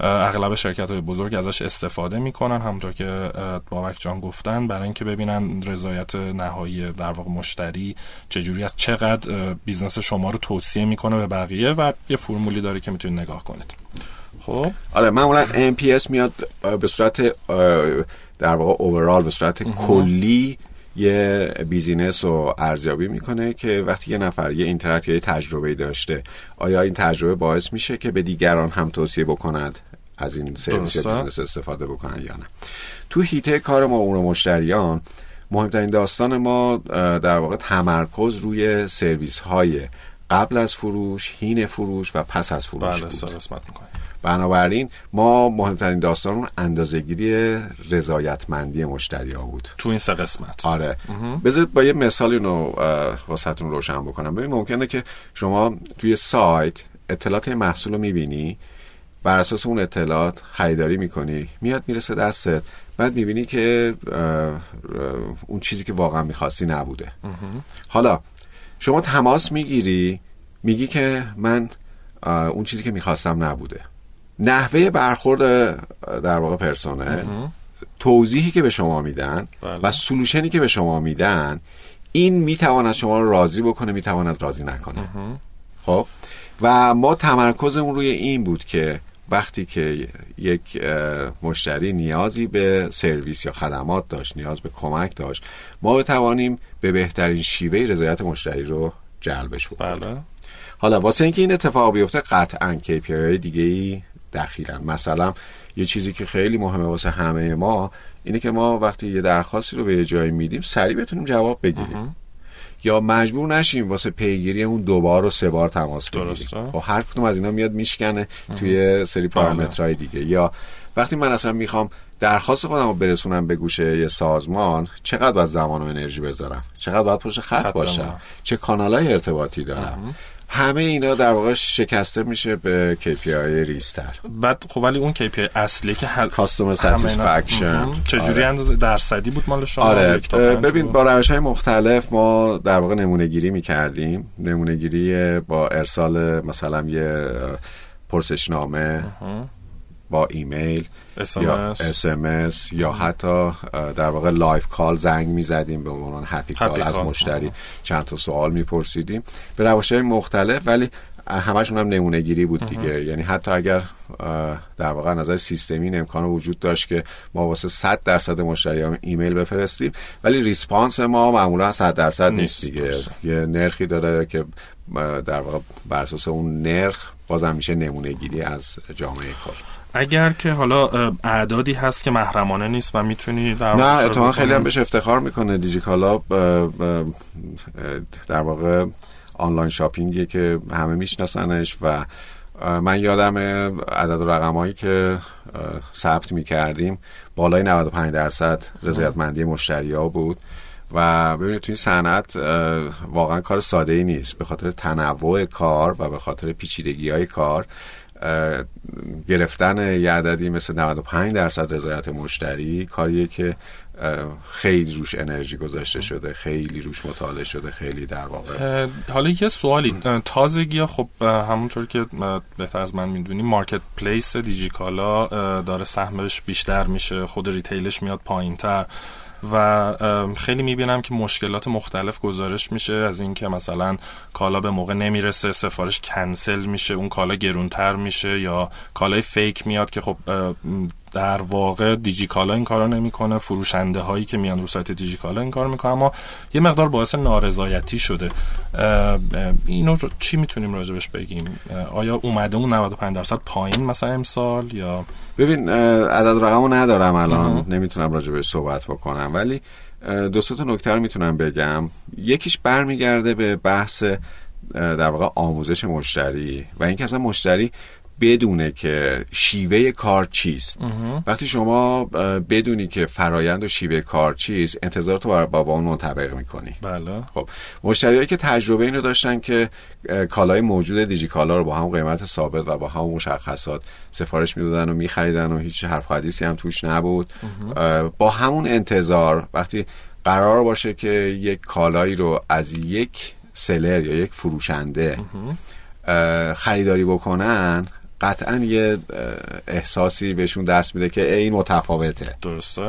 اغلب شرکت‌های بزرگ ازش استفاده میکنن، همونطور که بابک جان گفتن، برای اینکه ببینن رضایت نهایی در واقع مشتری چجوری است، چقدر بیزنس شما رو توصیه میکنه به بقیه و یه فرمولی داره که میتونید نگاه کنید. خب آره، معمولا NPS میاد به صورت در واقع اوورال، به صورت کلی یه بیزینس رو ارزیابی میکنه که وقتی یه نفر یه اینترنت یا یه تجربه‌ای داشته، آیا این تجربه باعث میشه که به دیگران هم توصیه بکنند از این سرویس یا بیزینس استفاده بکنن یا نه. تو حیطه کار ما اون مشتریان، مهمترین داستان ما در واقع تمرکز روی سرویس های قبل از فروش، هین فروش و پس از فروش بود. بنابراین ما مهمترین داستانمون اندازه‌گیری رضایتمندی مشتری‌ها بود تو این سه قسمت. آره. بذارید با یه مثال اینو واسهتون روشن بکنم. ببین ممکنه که شما توی سایت اطلاعات محصول رو می‌بینی، بر اساس اون اطلاعات خریداری می‌کنی، میاد میرسه دستت، بعد می‌بینی که اون چیزی که واقعا می‌خواستی نبوده. حالا شما تماس می‌گیری، میگی که من اون چیزی که می‌خواستم نبوده. نحوه برخورد در واقع پرسنل، توضیحی که به شما میدن و سلوشنی که به شما میدن، این میتواند شما رو راضی بکنه، میتواند راضی نکنه. خب و ما تمرکزمون روی این بود که وقتی که یک مشتری نیازی به سرویس یا خدمات داشت، نیاز به کمک داشت، ما بتوانیم به بهترین شیوه رضایت مشتری رو جلبش بکنیم. بله. حالا واسه اینکه این اتفاق بیفته قطعاً KPI های دیگه‌ای دخیلن. مثلا یه چیزی که خیلی مهمه واسه همه ما اینه که ما وقتی یه درخواستی رو به یه جایی میدیم سریع بتونیم جواب بگیریم، یا مجبور نشیم واسه پیگیری اون دوبار و سه بار تماس بگیریم. با هر کدوم از اینا میاد میشکنه توی سری پارامترهای دیگه. یا وقتی من اصلا میخوام درخواست خودم رو برسونم به گوشه یه سازمان، چقدر باید زمان و انرژی بذارم، چقدر باید پشت خط باشم، چه کانالای ارتباطی دارم. همه اینا در واقع شکسته میشه به KPI ریستر. بعد خب ولی اون KPI اصلی که کاستومر ساتیسفکشن چجوری اندازه درصدی بود مال شما؟ آره. ببین با روش‌های مختلف ما در واقع نمونه‌گیری می‌کردیم. نمونه‌گیری با ارسال مثلا یه پرسشنامه، با ایمیل، SMS یا حتی در واقع لایف کال زنگ میزدیم به عنوان هپی کال از مشتری، چند تا سوال میپرسیدیم به روش‌های مختلف، ولی همشون هم نمونه گیری بود دیگه. یعنی حتی اگر در واقع نظر سیستمی امکان وجود داشت که ما واسه 100% مشتریام ایمیل بفرستیم، ولی ریسپانس ما معمولا 100% نیست دیگه. یه نرخی داره که در واقع بر اساس اون نرخ بازم میشه نمونه گیری از جامعه کار. اگر که حالا اعدادی هست که محرمانه نیست و میتونی در واقع نه، اتفاقا خیلی هم بهش افتخار میکنه. دیجیکالا در واقع آنلاین شاپینگیه که همه میشناسنش و من یادم عدد و رقمایی که ثبت میکردیم بالای 95% رضایتمندی مشتری‌ها بود. و ببینید توی صنعت واقعا کار ساده‌ای نیست، به خاطر تنوع کار و به خاطر پیچیدگی‌های کار گرفتن یه عددی مثل 95% رضایت مشتری کاریه که خیلی روش انرژی گذاشته شده، خیلی روش مطالعه شده، خیلی در واقع. حالا یه سوالی، تازگی خب همونطور که بهتر از من میدونی مارکت پلیس دیجیکالا داره سهمش بیشتر میشه، خود ریتیلش میاد پایین‌تر و خیلی میبینم که مشکلات مختلف گزارش میشه، از این که مثلا کالا به موقع نمیرسه، سفارش کنسل میشه، اون کالا گرونتر میشه یا کالای فیک میاد که خب در واقع دیجیکالا این کارو نمیکنه، فروشنده هایی که میان رو سایت دیجیکالا این کارو میکنه، اما یه مقدار باعث نارضایتی شده. اینو چی میتونیم راجبش بگیم؟ آیا اومده اون 95% پایین مثلا امسال یا؟ ببین عدد رقمو ندارم الان، نمیتونم راجبش صحبت بکنم، ولی دو سه تا نکته رو میتونم بگم. یکیش برمیگرده به بحث در واقع آموزش مشتری و اینکه اصلا مشتری بدونه که شیوه کار چیست. وقتی شما بدونی که فرایند و شیوه کار چیست، انتظارتو با اون منطبق میکنی. بله. خب مشتریایی که تجربه اینو داشتن که کالای موجود دیجیکالا رو با هم قیمت ثابت و با هم مشخصات سفارش میدادن و میخریدن و هیچ حرف حدیثی هم توش نبود، با همون انتظار وقتی قرار باشه که یک کالایی رو از یک سلر یا یک فروشنده خریداری بکنن، قطعا یه احساسی بهشون دست میده که این متفاوته. درسته،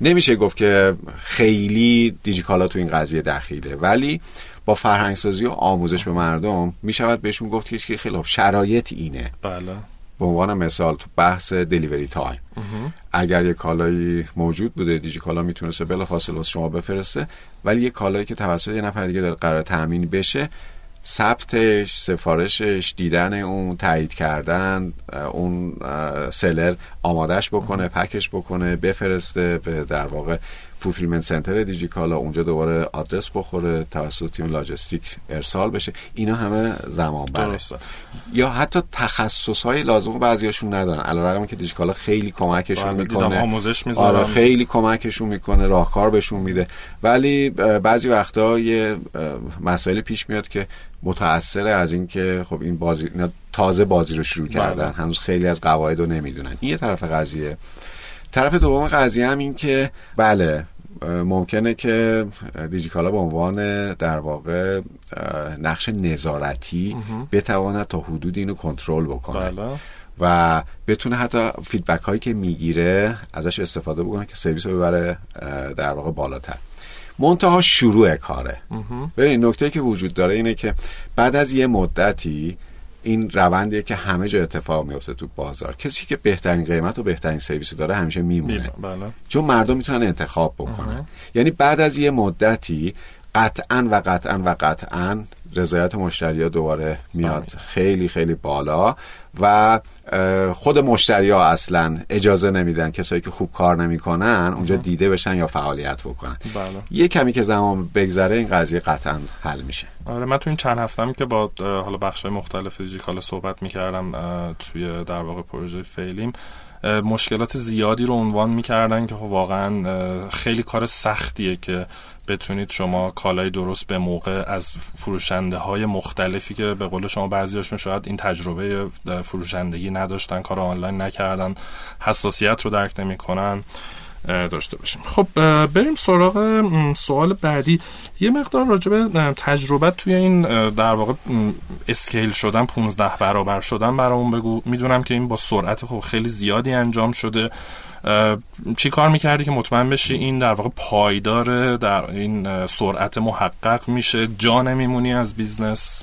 نمیشه گفت که خیلی دیجیکالا تو این قضیه دخیله، ولی با فرهنگسازی و آموزش به مردم میشود بهشون گفت که خیلی شرایط اینه. بله. به عنوان مثال تو بحث دلیوری تایم، اگر یه کالایی موجود بوده دیجیکالا میتونسته بلافاصله شما بفرسته، ولی یه کالایی که توسط یه نفر دیگه قرار تامین بشه، ثبتش، سفارشش، دیدن اون، تایید کردن اون، سلر آمادهش بکنه، پکش بکنه، بفرسته به در واقع فولفیلمنت سنتر دیجیکالا، اونجا دوباره آدرس بخوره، توسط تیم لاجستیک ارسال بشه، اینا همه زمان بره. یا حتی تخصص‌های لازم بعضیاشون ندارن، علیرغم که دیجیکالا خیلی کمکشون میکنه، آموزش میذاره، آره خیلی کمکشون میکنه، راهکار بهشون میده، ولی بعضی وقتا یه مسائل پیش میاد که متأثر از این که خب این بازی تازه بازی رو شروع کردن، هنوز خیلی از قواعد رو نمیدونن. این یه طرف قضیه. طرف دوم قضیه هم این که بله ممکنه که دیجیکالا به عنوان در واقع نقش نظارتی بتواند تا حدود اینو کنترل بکنه. بله. و بتونه حتی فیدبک هایی که میگیره ازش استفاده بکنه که سرویس رو ببره در واقع بالاتر. منتها شروع کاره. ببین نکته که وجود داره اینه که بعد از یه مدتی این روندیه که همه جا اتفاق میفته تو بازار، کسی که بهترین قیمت و بهترین سرویس داره همیشه میمونه. بله. چون مردم میتونن انتخاب بکنن. یعنی بعد از یه مدتی قطعاً رضایت مشتریا دوباره میاد خیلی خیلی بالا و خود مشتریا اصلا اجازه نمیدن کسایی که خوب کار نمیکنن اونجا دیده بشن یا فعالیت بکنن. بله. یه کمی که زمان بگذره این قضیه قطعاً حل میشه. آره من تو این چند هفته‌ام که با حالا بخش‌های مختلف دیجیکالا صحبت میکردم توی در واقع پروژه فیلیم، مشکلات زیادی رو عنوان میکردن که واقعاً خیلی کار سختیه که بتونید شما کالای درست به موقع از فروشنده های مختلفی که به قول شما بعضیاشون شاید این تجربه فروشندگی نداشتن، کار آنلاین نکردن، حساسیت رو درک نمی کنن داشته باشیم. خب بریم سراغ سوال بعدی. یه مقدار راجع به تجربه توی این در واقع اسکیل شدن، 15 برابر شدن برامون بگو. میدونم که این با سرعت خب خیلی زیادی انجام شده، چی کار میکردی که مطمئن بشی این در واقع پایداره، در این سرعت محقق میشه، جا نمیمونی از بیزنس؟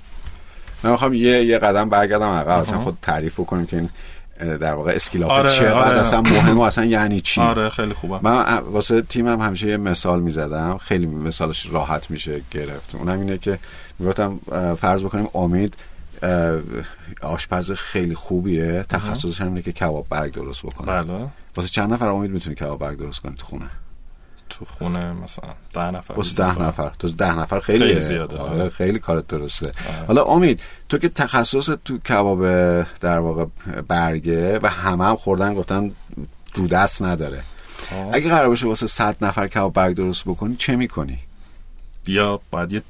من میخوام یه قدم برگردم عقب، اصلا خود تعریف کنیم که این در واقع اسکیل اپ چه بعد اصلا مهمه، اصلا یعنی چی. آره خیلی خوبه. من واسه تیمم همیشه یه مثال میزدم، خیلی مثالش راحت میشه گرفت، اونم اینه که میگفتم فرض بکنیم امید آشپز خیلی خوبیه، تخصصش هم اینه که کباب برگ درست بکنه. بله. واسه چند نفر امید میتونه کباب برگ درست کنه تو خونه مثلا 10 نفر؟ واسه 10 نفر. تو 10 نفر خیلی زیاده. آره خیلی کارت درسته. حالا امید تو که تخصص تو کباب در واقع برگه و همه خوردن گفتن رو دست نداره، اگه قرار باشه واسه 100 نفر کباب برگ درست بکنی چه میکنی؟ بیا باید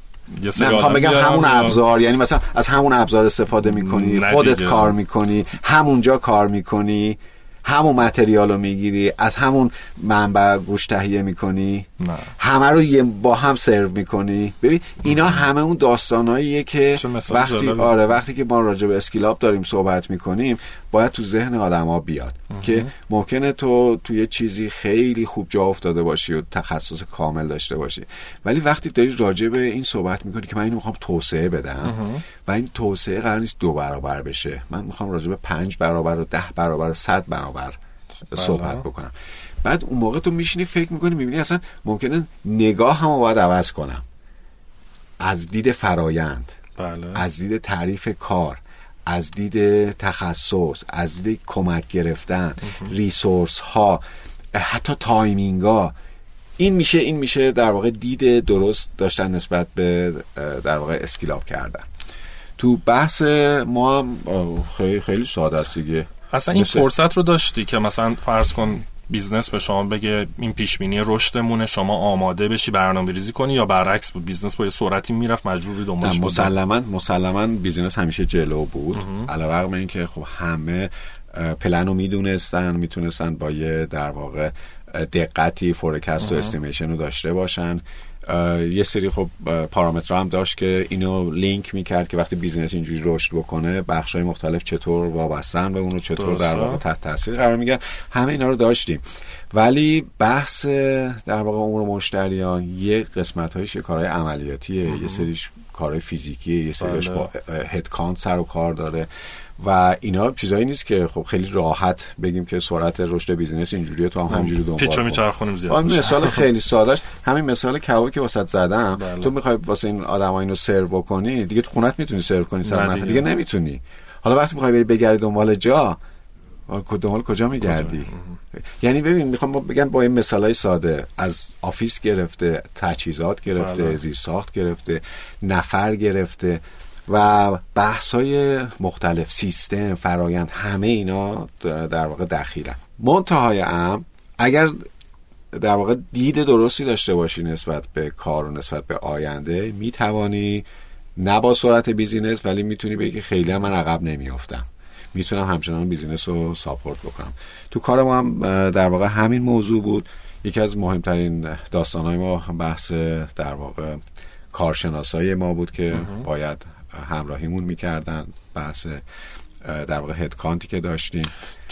من میخوام بگم همون ابزار، یعنی مثلا از همون ابزار استفاده میکنی، خودت کار میکنی، همونجا کار میکنی، همون متریال رو میگیری، از همون منبع گوشت تهیه میکنی، همه رو با هم سرو میکنی. ببین اینا همه اون داستاناییه که وقتی که ما راجع به اسکیل آپ داریم صحبت میکنیم باید تو ذهن آدما بیاد که ممکنه تو توی چیزی خیلی خوب جا افتاده باشی و تخصص کامل داشته باشی، ولی وقتی داری راجع به این صحبت میکنی که من اینو میخوام توسعه بدم و این توسعه قرار نیست 2 برابر بشه، من میخوام راجع به 5 برابر و 10 برابر و 100 برابر صحبت بکنم. بعد اون موقع تو میشینی فکر میکنی، میبینی اصلا ممکنه نگاه هم باید عوض کنم، از دید فرایند، از دید تعریف کار، از دید تخصص، از دید کمک گرفتن، ریسورس ها، حتی تایمینگ ها. این میشه در واقع دید درست داشتن نسبت به در واقع اسکیل آپ کردن. تو بحث ما هم خیلی ساده است دیگه. اصلا این فرصت رو داشتی که مثلا فرض کن بیزنس به شما بگه این پیشبینی رشدمونه، شما آماده بشی برنامه‌ریزی کنی، یا برعکس بود بیزنس با یه سرعتی میرفت مجبور بود دنبالش بود؟ مسلماً بیزنس همیشه جلو بود، علیرغم اینکه خب همه پلن رو میدونستن، میتونستن با یه در واقع دقتی فورکست و استیمیشن رو داشته باشن. یه سری خب پارامترها هم داشت که اینو لینک میکرد که وقتی بیزنس اینجوری رشد بکنه بخش‌های مختلف چطور وابستن به اون و چطور در واقع تحت تاثیر قرار میگیرن. همه اینا رو داشتیم، ولی بحث در واقع امور مشتریان یه قسمت‌هاش کارهای عملیاتیه، یه سریش کارهای فیزیکیه، یه سریش با هدکانت سر و کار داره و اینا چیزایی نیست که خب خیلی راحت بگیم که سرعت رشد بیزینس اینجوریه تو هم همینجوری دنبال پیچو میچرخونیم زیاد. مثال خیلی سادهش همین مثال کبابی که واسط زدم. بله. تو میخوای واسه این آدما اینو سرو بکنی دیگه، تو خونت میتونی سرو کنی، سر دیگه نمیتونی. حالا وقتی میخوای بری بگردی دنبال جا، دنبال کجا میگردی؟ یعنی ببین میخوام بگم با این مثالای ساده از آفیس گرفته، تجهیزات گرفته، زیرساخت گرفته، نفر گرفته و بحث‌های مختلف، سیستم، فرایند، همه اینا در واقع دخیلن. منتهای ام اگر در واقع دید درستی داشته باشی نسبت به کار و نسبت به آینده، میتوانی نه با سرعت بیزینس، ولی میتونی بگی خیلی هم من عقب نمیافتم، میتونم همچنان بیزینس رو ساپورت بکنم. تو کار ما هم در واقع همین موضوع بود. یکی از مهمترین داستان‌های ما بحث در واقع کارشناسای ما بود که باید همراهیمون میکردن، بحث در واقع هدکانتی که داشتیم.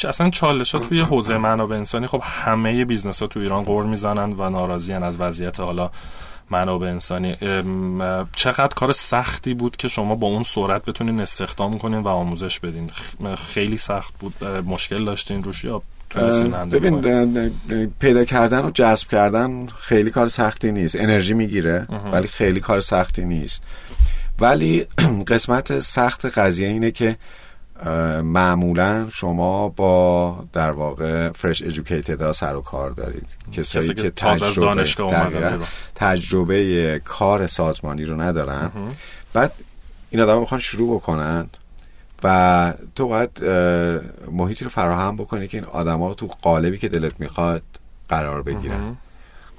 اصلا چالش ها توی حوزه منابع انسانی، خب همه بیزنس ها تو ایران غر میزنن و ناراضیان از وضعیت حالا منابع انسانی. چقدر کار سختی بود که شما با اون سرعت بتونین استخدام کنین و آموزش بدین؟ خیلی سخت بود؟ مشکل داشتین روش یا ببین پیدا کردن و جذب کردن خیلی کار سختی نیست، انرژی میگیره ولی خیلی کار سختی نیست. ولی قسمت سخت قضیه اینه که معمولا شما با در واقع فرش ایژوکیتد سر و کار دارید، کسایی که تازه از دانشگاه اومدن، تجربه کار سازمانی رو ندارن. بعد این آدم میخوان شروع بکنن و تو باید محیطی رو فراهم بکنی که این آدم ها تو قالبی که دلت میخواد قرار بگیرن.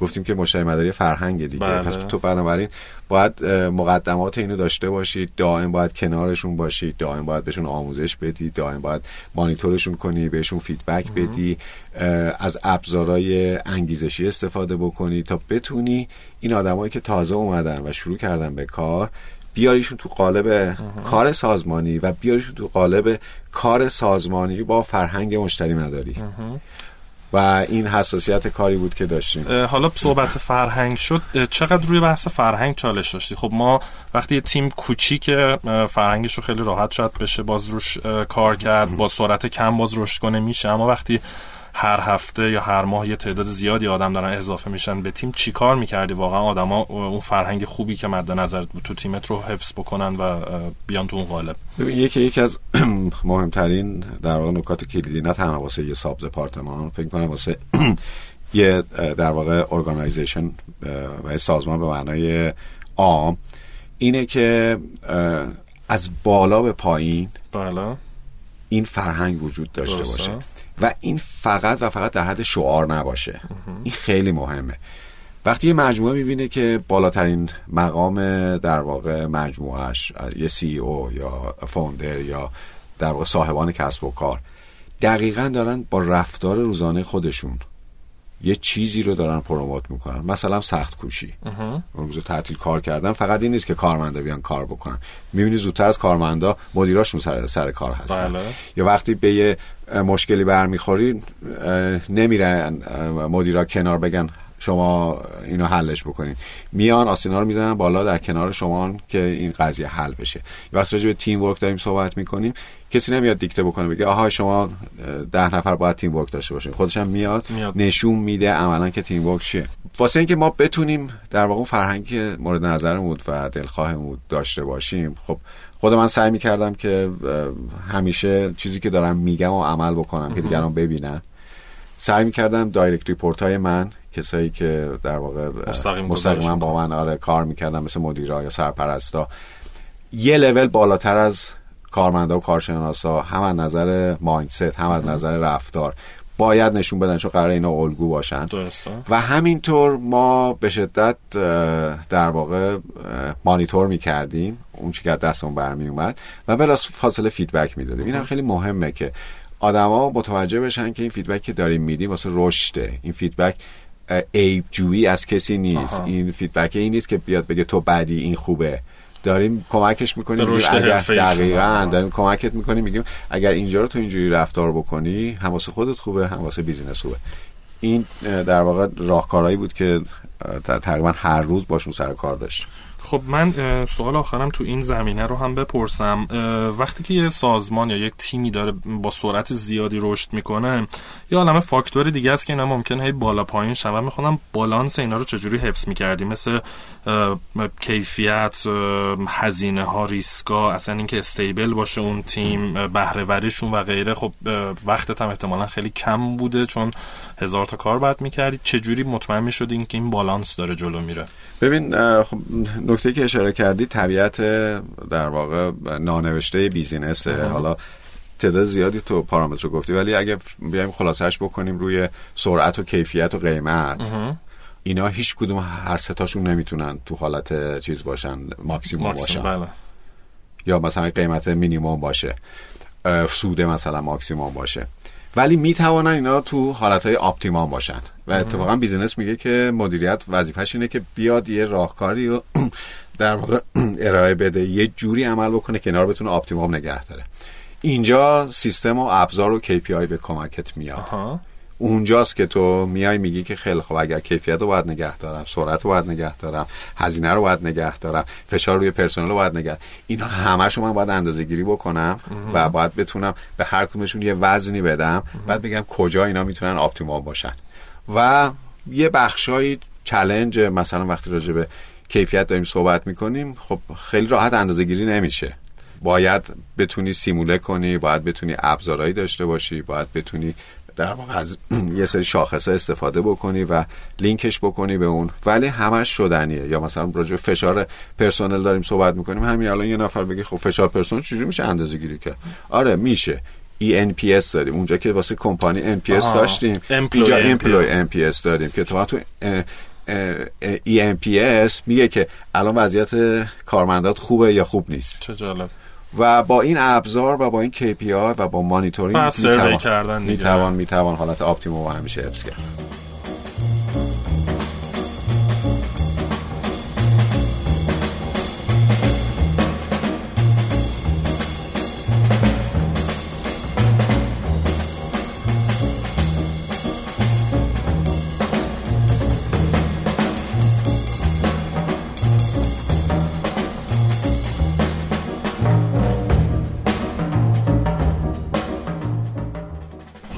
گفتیم که مشتری مداری فرهنگ دیگه. پس تو بنابراین باید مقدمات اینو داشته باشی، دائم باید کنارشون باشی، دائم باید بهشون آموزش بدی، دائم باید مانیتورشون کنی، بهشون فیدبک بدی، از ابزارهای انگیزشی استفاده بکنی تا بتونی این آدمایی که تازه اومدن و شروع کردن به کار بیاریشون تو قالب کار سازمانی و بیاریشون تو قالب کار سازمانی با فرهنگ مشتری مداری. و این حساسیت کاری بود که داشتیم. حالا صحبت فرهنگ شد، چقدر روی بحث فرهنگ چالش داشتی؟ خب ما وقتی یه تیم کوچیک فرهنگش رو خیلی راحت شد بشه باز روش کار کرد، با سرعت کم باز رشد کنه میشه، اما وقتی هر هفته یا هر ماه یه تعداد زیادی آدم دارن اضافه میشن به تیم، چی کار میکردی واقعا آدما اون فرهنگ خوبی که مد نظرت بود تو تیمت رو حفظ بکنن و بیان تو اون قالب؟ ببین یکی از مهمترین در واقع نکات کلیدی، نه تنها واسه یه ساب دپارتمان، فکر کنم واسه یه در واقع ارگانایزیشن و سازمان به معنای عام، اینه که از بالا به پایین این فرهنگ وجود داشته باشه و این فقط و فقط در حد شعار نباشه. این خیلی مهمه. وقتی یه مجموعه میبینه که بالاترین مقام در واقع مجموعهش، یه سی او یا فاوندر یا در واقع صاحبان کسب و کار، دقیقاً دارن با رفتار روزانه خودشون یه چیزی رو دارن پروموت میکنن. مثلا سخت کوشی، اون روز تعطیل کار کردن فقط این نیست که کارمندا بیان کار بکنن، میبینی زودتر از کارمندا مدیراشون سر کار هستن. بله. یا وقتی به یه مشکلی برمیخوری نمیرن مدیرا کنار بگن شما اینو حلش بکنین، میان آستینا رو میزنن بالا در کنار شما که این قضیه حل بشه. وقتی راجع به تیم ورک داریم صحبت میکنیم کسی نمیاد دیکته بکنه بگه آها شما 10 نفر باید تیم ورک داشته باشین، خودش هم میاد نشون میده عملا که تیم ورک چیه. واسه اینکه ما بتونیم در واقع فرهنگی مورد نظرمون و دلخواهمون داشته باشیم، خب خود من سعی میکردم که همیشه چیزی که دارم میگم و عمل بکنم که دیگران ببینن. سعی میکردم دایرکت ریپورت های من، کسایی که در واقع مستقیما با من کار میکردن مثل مدیرها یا سرپرستا، یه لول بالاتر از کارمندا و کارشناسا، هم از نظر مایندست هم از نظر رفتار باید نشون بدن، چون قراره اینا الگو باشن. درسته. و همینطور ما به شدت در واقع مانیتور میکردیم اون چی که از دستمون برمی اومد و بلافاصله فیدبک میدادیم. اینم خیلی مهمه که آدما متوجه بشن که این فیدبک که داریم میدیم واسه رشده، این فیدبک عیب جویی از کسی نیست. آها. این فیدبک این نیست که بیاد بگه تو بدی این خوبه، داریم کمکش میکنیم اگر دقیقاً داریم کمکت میکنیم، میگیم اگر اینجا رو تو اینجوری رفتار بکنی هم واسه خودت خوبه هم واسه بیزینس خوبه. این در واقع راهکارهایی بود که تقریبا هر روز باشون سر کار داشت. خب من سوال آخرم تو این زمینه رو هم بپرسم، وقتی که یه سازمان یا یک تیمی داره با سرعت زیادی رشد میکنه یه عالمه فاکتور دیگه است که اینا ممکنه هی بالا پایین شون، من میخوام بالانس اینا رو چجوری حفظ میکردی؟ مثل کیفیت، هزینه ها، ریسکا، اصلا اینکه استیبل باشه اون تیم، بهره وریشون و غیره. خب وقتت هم احتمالاً خیلی کم بوده چون 1000 تا کار باید میکردی، چجوری مطمئن میشدی اینکه این بالانس داره جلو میره؟ ببین خب نکته که اشاره کردی طبیعت در واقع نانوشته بیزینسه. حالا تعداد زیادی تو پارامتر گفتی، ولی اگه بیایم خلاصش بکنیم روی سرعت و کیفیت و قیمت، اینا هیچ کدوم هر سه تاشون نمیتونن تو حالت چیز باشن، ماکسیموم باشن. بله. یا مثلا قیمت مینیمم باشه، سود مثلا ماکسیموم باشه، ولی میتوانن اینا تو حالتهای اپتیمام باشن. و اتفاقا بیزینس میگه که مدیریت وظیفه‌ش اینه که بیاد یه راهکاری رو در واقع ارائه بده، یه جوری عمل بکنه که اینا رو بتونه اپتیمام نگه داره. اینجا سیستم و ابزار و KPI به کمکت میاد. اونجاست که تو میای میگی که خیلی خب اگر کیفیت رو باید نگه دارم، سرعت رو باید نگه دارم، هزینه رو باید نگه دارم، فشار روی پرسنل رو باید نگه دارم، اینا همه‌شو من باید اندازه‌گیری بکنم و باید بتونم به هر کدومشون یه وزنی بدم، بعد بگم کجا اینا میتونن آپتیمال باشن. و یه بخشای چالش مثلا وقتی راجع به کیفیت داریم صحبت می‌کنیم، خب خیلی راحت اندازه‌گیری نمیشه، باید بتونی سیموله کنی، باید بتونی ابزارهایی داشته باشی، باید بتونی در واقع از یه سری شاخص ها استفاده بکنی و لینکش بکنی به اون، ولی همش شدنیه. یا مثلا راجع به فشار پرسنل داریم صحبت میکنیم، همین الان یه نفر بگه خب فشار پرسنل چجوری میشه اندازه گیری کرد؟ آره میشه، NPS داریم اونجا که واسه کمپانی NPS داشتیم، اینجا امپلوی NPS داریم که تو NPS میگه که الان وضعیت کارمندات خوبه یا خوب نیست. چه جالب. و با این ابزار و با این KPI و با مانیتورینگ میتوان حالت آپتیموم همیشه حفظ کرد.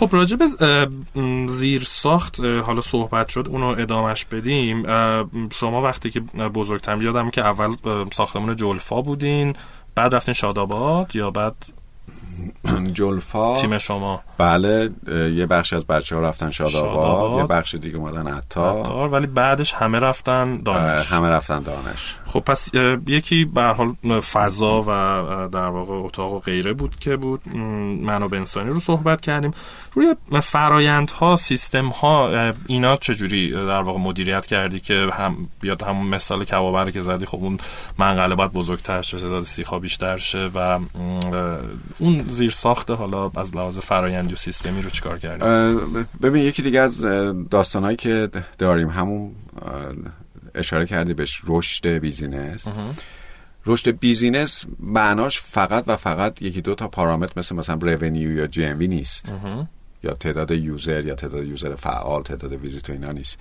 خب راجع به زیر ساخت حالا صحبت شد، اونو ادامش بدیم. شما وقتی که بزرگتر، یادم که اول ساختمون جلفا بودین، بعد رفتین شاداباد یا بعد جلفا تیم شما؟ بله، یه بخش از بچه‌ها رفتن شاداباد، یه بخش دیگه اومدن عطار، ولی بعدش همه رفتن دانش. خب پس یکی به هر حال فضا و در واقع اتاق و غیره بود که بود. منابع انسانی رو صحبت کردیم، روی فرایندها، سیستم‌ها، اینا چجوری در واقع مدیریت کردی که هم بیاد همون مثال کبابره که زدی، خب اون منقله باید بزرگتر شه، تعداد سیخ‌ها بیشتر شه و اون زیر ساخته حالا از لحاظ فرآیند رنجو سیستمی رو چیکار کردیم؟ ببین یکی دیگه از داستانایی که داریم همون اشاره کردی بهش، رشد بیزینس. رشد بیزینس معناش فقط و فقط یکی دو تا پارامتر مثل مثلا رونیو یا جی ام وی نیست، یا تعداد یوزر یا تعداد یوزر فعال، تعداد ویزیت و اینا نیست.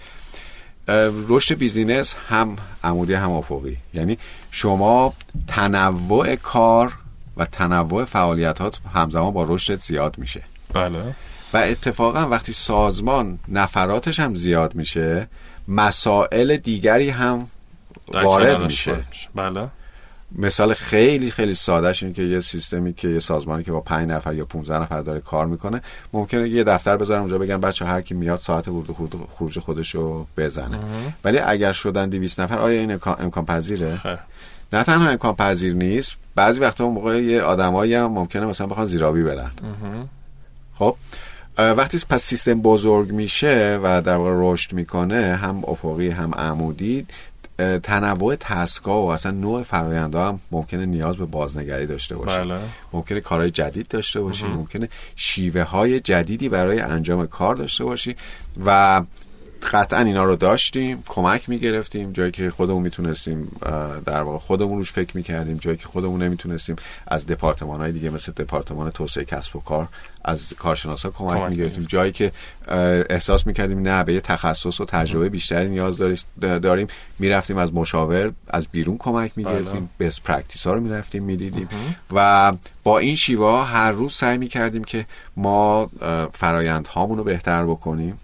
رشد بیزینس هم عمودی هم افقی، یعنی شما تنوع کار و تنوع فعالیتات همزمان با رشدت زیاد میشه. بله. و اتفاقا وقتی سازمان نفراتش هم زیاد میشه، مسائل دیگری هم وارد میشه. بله. مثال خیلی خیلی سادهش اینه که یه سیستمی که یه سازمانی که با 5 نفر یا 15 نفر داره کار میکنه، ممکنه یه دفتر بذارم اونجا بگم بچه هر کی میاد ساعت ورود و خروج خودشو بزنه. ولی اگر شدن 200 نفر آیا این امکان پذیره؟ خیلی. نه تنها امکان پذیر نیست، بعضی وقتا موقع یه آدمایی هم ممکنه مثلا بخوان زیرآبی برن. خب وقتی پس سیستم بزرگ میشه و در واقع رشد میکنه، هم افقی هم عمودی، تنوع تسکا و اصلا نوع فرآیندها هم ممکنه نیاز به بازنگری داشته باشه. بله. ممکنه کارهای جدید داشته باشی، ممکنه شیوه های جدیدی برای انجام کار داشته باشی و قطعا اینا رو داشتیم، کمک میگرفتیم، جایی که خودمون میتونستیم در واقع خودمون روش فکر میکردیم، جایی که خودمون نمیتونستیم از دپارتمان‌های دیگه مثل دپارتمان توسعه کسب و کار از کارشناسا کمک میگرفتیم، جایی که احساس میکردیم نه به یه تخصص و تجربه بیشتری نیاز داریم میرفتیم از مشاور از بیرون کمک میگرفتیم، بست پرکتیس ها رو میرفتیم میدیدیم و با این شیوه ها هر روز سعی میکردیم که ما فرآیندهامون رو بهتر بکنیم،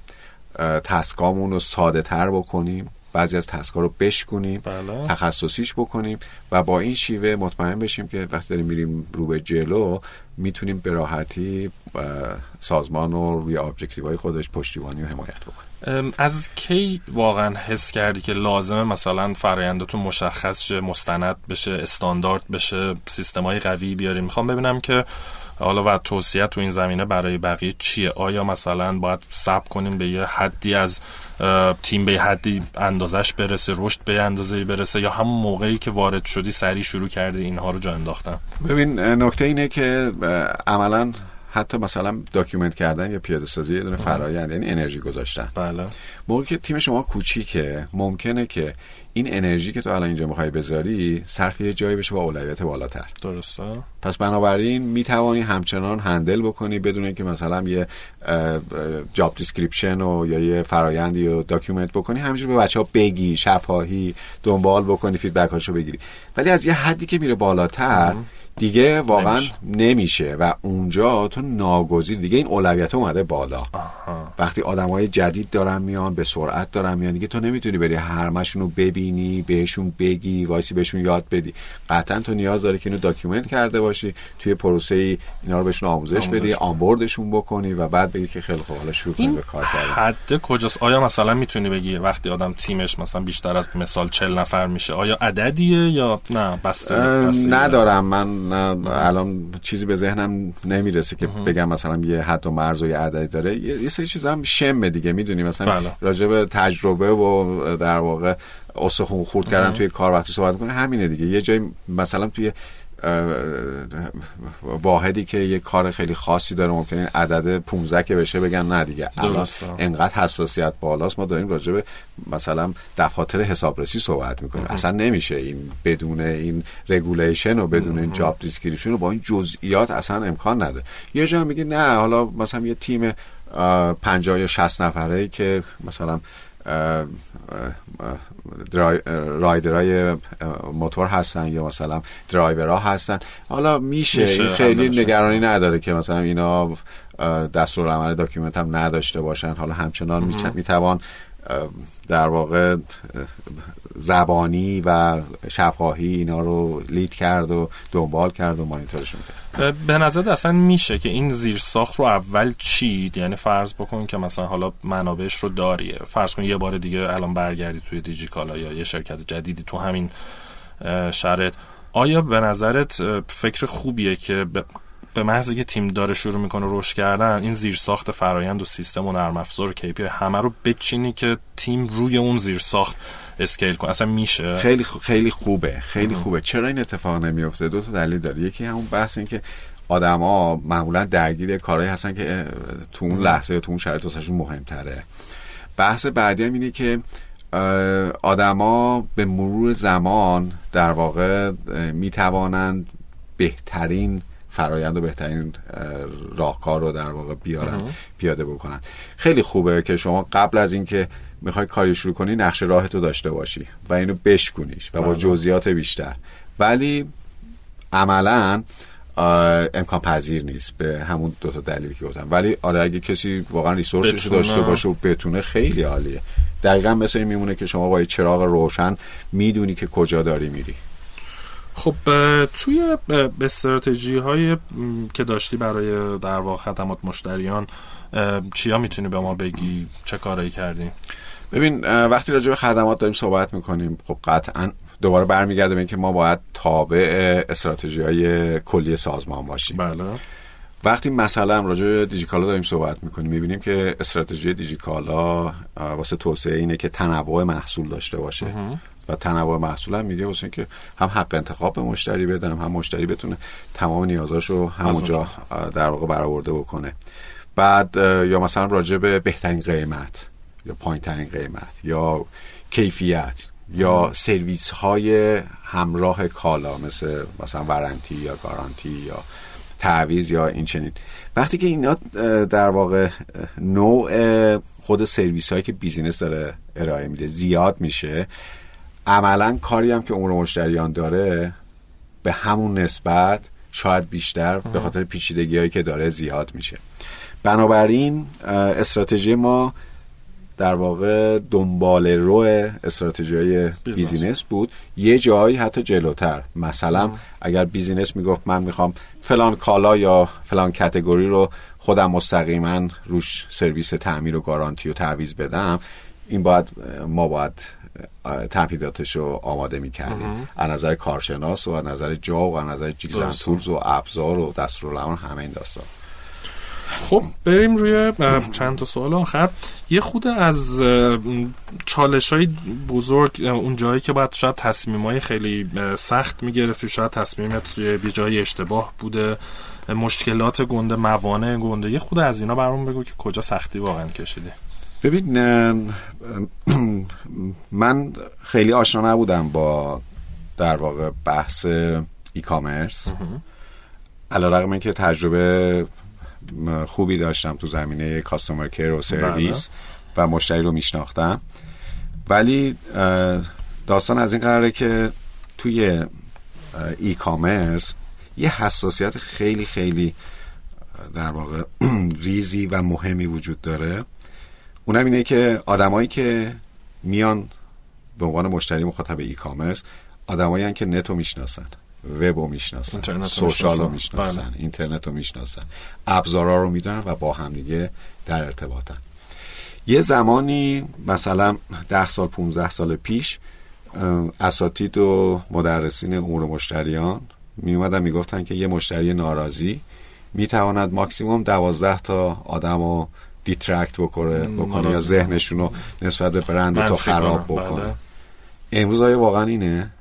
تسکامون رو ساده تر بکنیم، بعضی از تسکا رو بشکنیم، بله. تخصصیش بکنیم و با این شیوه مطمئن بشیم که وقتی داریم میریم رو به جلو میتونیم به راحتی سازمان رو روی آبجکتیوهای خودش پشتیبانی و حمایت بکنیم. از کی واقعا حس کردی که لازمه مثلا فرآیندتون مشخص شه، مستند بشه، استاندارد بشه، سیستم‌های قوی بیاریم؟ میخوام ببینم که حالا و توصیه تو این زمینه برای بقیه چیه؟ آیا مثلا باید صبر کنیم به یه حدی از تیم به حدی اندازش برسه، رشد به اندازه‌ای برسه، یا همون موقعی که وارد شدی سریع شروع کردی اینها رو جا انداختن؟ ببین نکته اینه که عملاً حتی مثلا داکیومنت کردن یا پیاده سازی یه دونه فرآیند، یعنی انرژی گذاشتن. بله. موقعی که تیم شما کوچیکه ممکنه که این انرژی که تو الان اینجا می‌خوای بذاری صرف یه جایی بشه با اولویت بالاتر. درسته. پس بنابراین می‌توانی همچنان هندل بکنی بدون اینکه مثلا یه جاب دیسکریپشن و یا یه فرآیندی رو داکیومنت بکنی، همینجوری به بچه‌ها بگی، شفاهی دنبال بکنی، فیدبک‌هاشو بگیری. ولی از یه حدی که میره بالاتر دیگه واقعا نمیشه و اونجا تو ناگزیر دیگه این اولویت اومده بالا. وقتی آدم‌های جدید دارن میان به سرعت دارن میان، دیگه تو نمیتونی بری همشون رو ببینی، بهشون بگی، وایسی بهشون یاد بدی. قطعا تو نیاز داری که اینو داکیومنت کرده باشی، توی پروسه‌ای اینا رو بهشون آموزش بدی، آنبوردشون بکنی و بعد بگی که خیلی خوب حالا شروع کن به کار کردن. حد کجاست؟ آیا مثلا میتونی بگی وقتی آدم تیمش مثلا بیشتر از مثال 40 نفر میشه، آیا عددیه یا نه بسته؟ ندارم من الان چیزی به ذهنم نمیرسه که بگم مثلا یه حد و مرز و یه عددی داره. یه سری چیزا هم شمه دیگه، میدونی مثلا راجع به تجربه و در واقع استخون خورد کردن توی کار وقتی صحبت می‌کنه همینه دیگه. یه جایی مثلا توی واحدی که یه کار خیلی خاصی داره ممکنه عدد 15 که بشه بگن نه دیگه الان انقدر حساسیت بالاست، ما داریم راجع به مثلا دفاتر حسابرسی صحبت میکنیم، اصلا نمیشه این بدون این رگولیشن و بدون این جاب دیسکریپشن و با این جزئیات اصلا امکان نداره. یه جا میگه نه حالا مثلا یه تیم 50 یا 60 نفره‌ای که مثلا رایدرای موتور هستن یا مثلا درایورها هستن، حالا میشه خیلی نگرانی نداره که مثلا اینا دستورالعمل داکیومنت هم نداشته باشن، حالا همچنان میتوان در واقع زبانی و شفاهی اینا رو لید کرد و دنبال کرد و مانیتورشون کرد. به نظر اصلا میشه که این زیرساخت رو اول چید؟ یعنی فرض بکن که مثلا حالا منابعش رو داریه، فرض کن یه بار دیگه الان برگردی توی دیجیکالا یا یه شرکت جدیدی تو همین شرط، آیا به نظرت فکر خوبیه که به محضی که تیم داره شروع میکنه رشد کردن این زیرساخت فرایند و سیستم و نرم افزار و KPI همه رو بچینی که تیم روی اون زیرساخت اسکیل کنه؟ اصلا میشه؟ خیلی خوبه. چرا این اتفاق نمیفته؟ دو تا دلیل داره. یکی همون بحث این که آدما معمولا درگیر کارهایی هستن که تو اون لحظه یا تو اون شرایط واسهشون مهم‌تره. بحث بعدی هم اینه که آدما به مرور زمان در واقع میتوانند بهترین فرایند و بهترین راهکار رو در واقع بیارن پیاده بکنن. خیلی خوبه که شما قبل از اینکه میخوای کاری شروع کنی نقشه راهتو داشته باشی و اینو بشکنیش و با جزئیات بیشتر، ولی عملاً امکان پذیر نیست به همون دو تا دلیلی که گفتم. ولی آره اگه کسی واقعا ریسورسش داشته باشه و بتونه خیلی عالیه. دقیقاً مثل این میمونه که شما با چراغ روشن میدونی که کجا داری میری. خب توی استراتژی هایی که داشتی برای در واقع خدمات مشتریان چیا میتونی به ما بگی؟ چه کارایی کردی؟ ببین وقتی راجع به خدمات داریم صحبت میکنیم، خب قطعاً دوباره برمیگرده به اینکه ما باید تابع استراتژی‌های کلی سازمان باشیم. بله. وقتی مثلا راجع به دیجیکالا داریم صحبت میکنیم میبینیم که استراتژی دیجیکالا واسه توسعه اینه که تنوع محصول داشته باشه. و تنوع محصول هم میگه واسه اینکه هم حق انتخاب به مشتری بدم، هم مشتری بتونه تمام نیازاشو همونجا در واقع برآورده بکنه. بعد یا مثلا راجع به بهترین قیمت یا پایین‌ترین قیمت یا کیفیت یا سرویس های همراه کالا مثل مثلا ورنتی یا گارانتی یا تعویض یا این چنین. وقتی که اینا در واقع نوع خود سرویس هایی که بیزینس داره ارائه میده زیاد میشه، عملا کاری هم که عمر مشتریان داره به همون نسبت شاید بیشتر به خاطر پیچیدگی هایی که داره زیاد میشه. بنابراین استراتژی ما در واقع دنبال رو استراتژی‌های بیزینس بود، یه جایی حتی جلوتر. مثلا اگر بیزینس میگفت من میخوام فلان کالا یا فلان کاتگوری رو خودم مستقیما روش سرویس تعمیر و گارانتی و تعویض بدم، این باید ما باید تمهیداتش رو آماده میکردیم از نظر کارشناس و از نظر جا و از نظر جیزن تولز و ابزار و دستورالعمل همه این داستان. خب بریم روی چند تا سوال آخر. یه خود از چالش‌های بزرگ اون جایی که بعد شاید تصمیم‌های خیلی سخت می‌گرفتی، شاید تصمیمت توی یه جای اشتباه بوده، مشکلات گنده، موانع گنده، یه خود از اینا برام بگو که کجا سختی واقعا کشیدی. ببین من خیلی آشنا نبودم با در واقع بحث ای کامرس، علی‌رغم اینکه تجربه خوبی داشتم تو زمینه کاستومر کیر و سرویس و مشتری رو میشناختم، ولی داستان از این قراره که توی ای کامرس یه حساسیت خیلی خیلی در واقع ریزی و مهمی وجود داره. اونم اینه که آدمایی که میان به عنوان مشتری مخاطب ای کامرس آدمایی هن که نتو میشناسن، وب رو میشناسن، سوشال رو میشناسن، اینترنت رو میشناسن، ابزارا رو میدونن و با هم دیگه در ارتباطن. یه زمانی مثلا 10 سال 15 سال پیش اساتید و مدرسین امور مشتریان می اومدن میگفتن که یه مشتری ناراضی میتواند ماکسیموم 12 تا آدمو دیترکت بکنه یا ذهنشون رو نسبت به برند تو خراب بکنه. امروز آیا واقعا اینه؟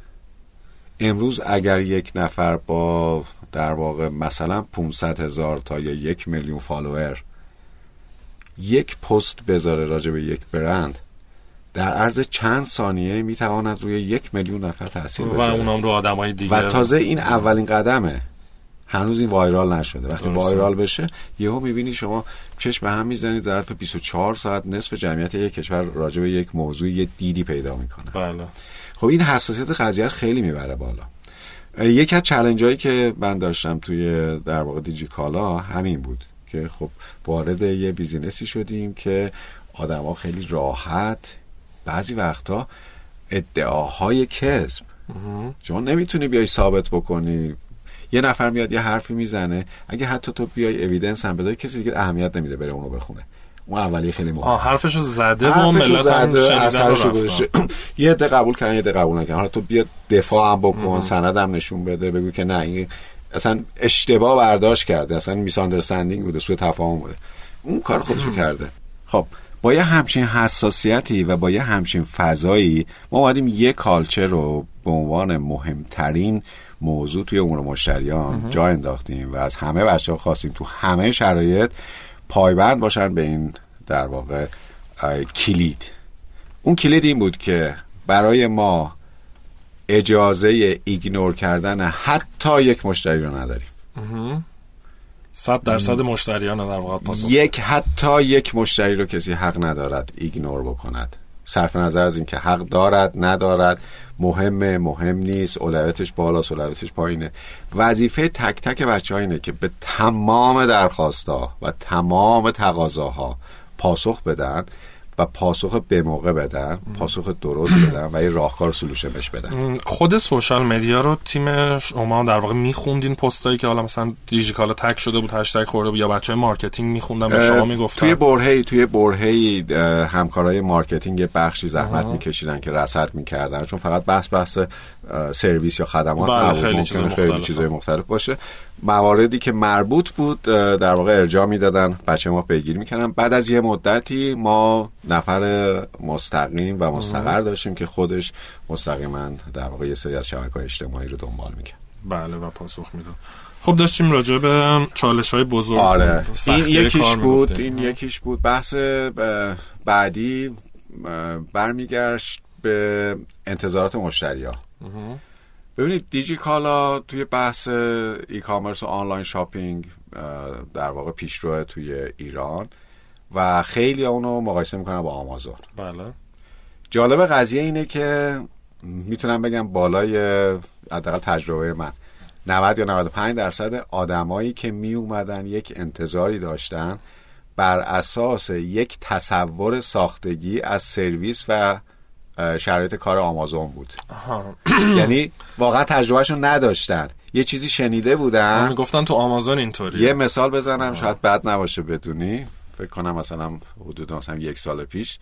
امروز اگر یک نفر با در واقع مثلا 500,000 تا یا 1,000,000 فالوور یک پست بذاره راجع به یک برند، در عرض چند ثانیه میتواند روی 1,000,000 نفر تاثیر بذاره و اونام رو آدمای دیگه. و تازه این اولین قدمه، هنوز این وایرال نشده. وقتی وایرال بشه یهو میبینی شما چشم به هم میزنید، ظرف 24 ساعت نصف جمعیت یک کشور راجع به یک موضوع یه دیدی پیدا میکنه. بله. خب این حساسیت قضیه خیلی میبره بالا. یکی از چالنجایی که من داشتم توی در واقع دیجیکالا همین بود که خب وارد یه بیزینسی شدیم که آدما خیلی راحت بعضی وقتا ادعاهای کذب، چون نمیتونی بیای ثابت بکنی. یه نفر میاد یه حرفی میزنه، اگه حتی تو بیای اوییدنس هم بدی کسی دیگه اهمیت نمیده بره اونو بخونه. اون اولی خیلی مهمه. حرفشو زده و ملت هم اثرشو گذاشته. یه عده قبول کردن، یه عده قبول نکردن. حالا تو بیا دفاع هم بکن، سند هم نشون بده، بگو که نه این اصلا اشتباه برداشت کرده، اصلا میس آندرستندینگ بوده، سوء تفاهم بوده. اون کار خودشو کرده. خب با یه همچین حساسیتی و با یه همچین فضایی ما اومدیم یه کالچر رو به عنوان مهمترین موضوع توی امور مشتریان جا انداختیم و از همه بچه‌ها خواستیم تو همه شرایط پایبند باشن به این در واقع کلید. اون کلید این بود که برای ما اجازه ایگنور کردن حتی یک مشتری رو نداریم. 100% مشتریان در واقع پاسخ حتی یک مشتری رو کسی حق ندارد ایگنور بکند، صرف نظر از این که حق دارد ندارد، مهمه مهم نیست، اولویتش بالاست اولویتش پایینه. وظیفه تک تک بچه‌ها اینه که به تمام درخواست‌ها و تمام تقاضاها پاسخ بدن و پاسخ به موقع بدن، پاسخ درست بدن و یه راهکار سلوشن بهش بدن. خود سوشال مدیا رو تیم شما در واقع میخوندین، پستایی که حالا مثلا دیجیکالا تگ شده بود، هشتگ خورده بود، یا بچهای مارکتینگ میخوندن به شما میگفتن؟ توی برهه‌ای همکارای مارکتینگ بخشی زحمت میکشیدن که رصد میکردن، چون فقط بحث سرویس یا خدمات نبود، ممکنه خیلی چیزای مختلف باشه. مواردی که مربوط بود در واقع ارجاع میدادن، بچه ما پیگیری میکنن. بعد از یه مدتی ما نفر مستقیم و مستقر داشتیم که خودش مستقیما در واقع یه سری از شبکه‌های اجتماعی رو دنبال میکرد. بله و پاسخ میداد. خب داشتیم راجع به چالش‌های بزرگ این یکیش بود، بحث بعدی برمیگشت به انتظارات مشتری‌ها. ببینید دیجیکالا توی بحث ای کامرس و آنلاین شاپینگ در واقع پیشرو توی ایران و خیلی اونو مقایسه میکنن با آمازون. بله. جالب قضیه اینه که میتونم بگم بالای حداقل تجربه من 90 یا 95% آدمایی که می اومدن یک انتظاری داشتن بر اساس یک تصور ساختگی از سرویس و شرایط کار آمازون بود. یعنی واقعا تجربهشون نداشتن، یه چیزی شنیده بودن، میگفتن تو آمازون اینطوری. یه مثال بزنم شاید بد نباشه بدونی. فکر کنم مثلا حدود مثلا 1 سال پیش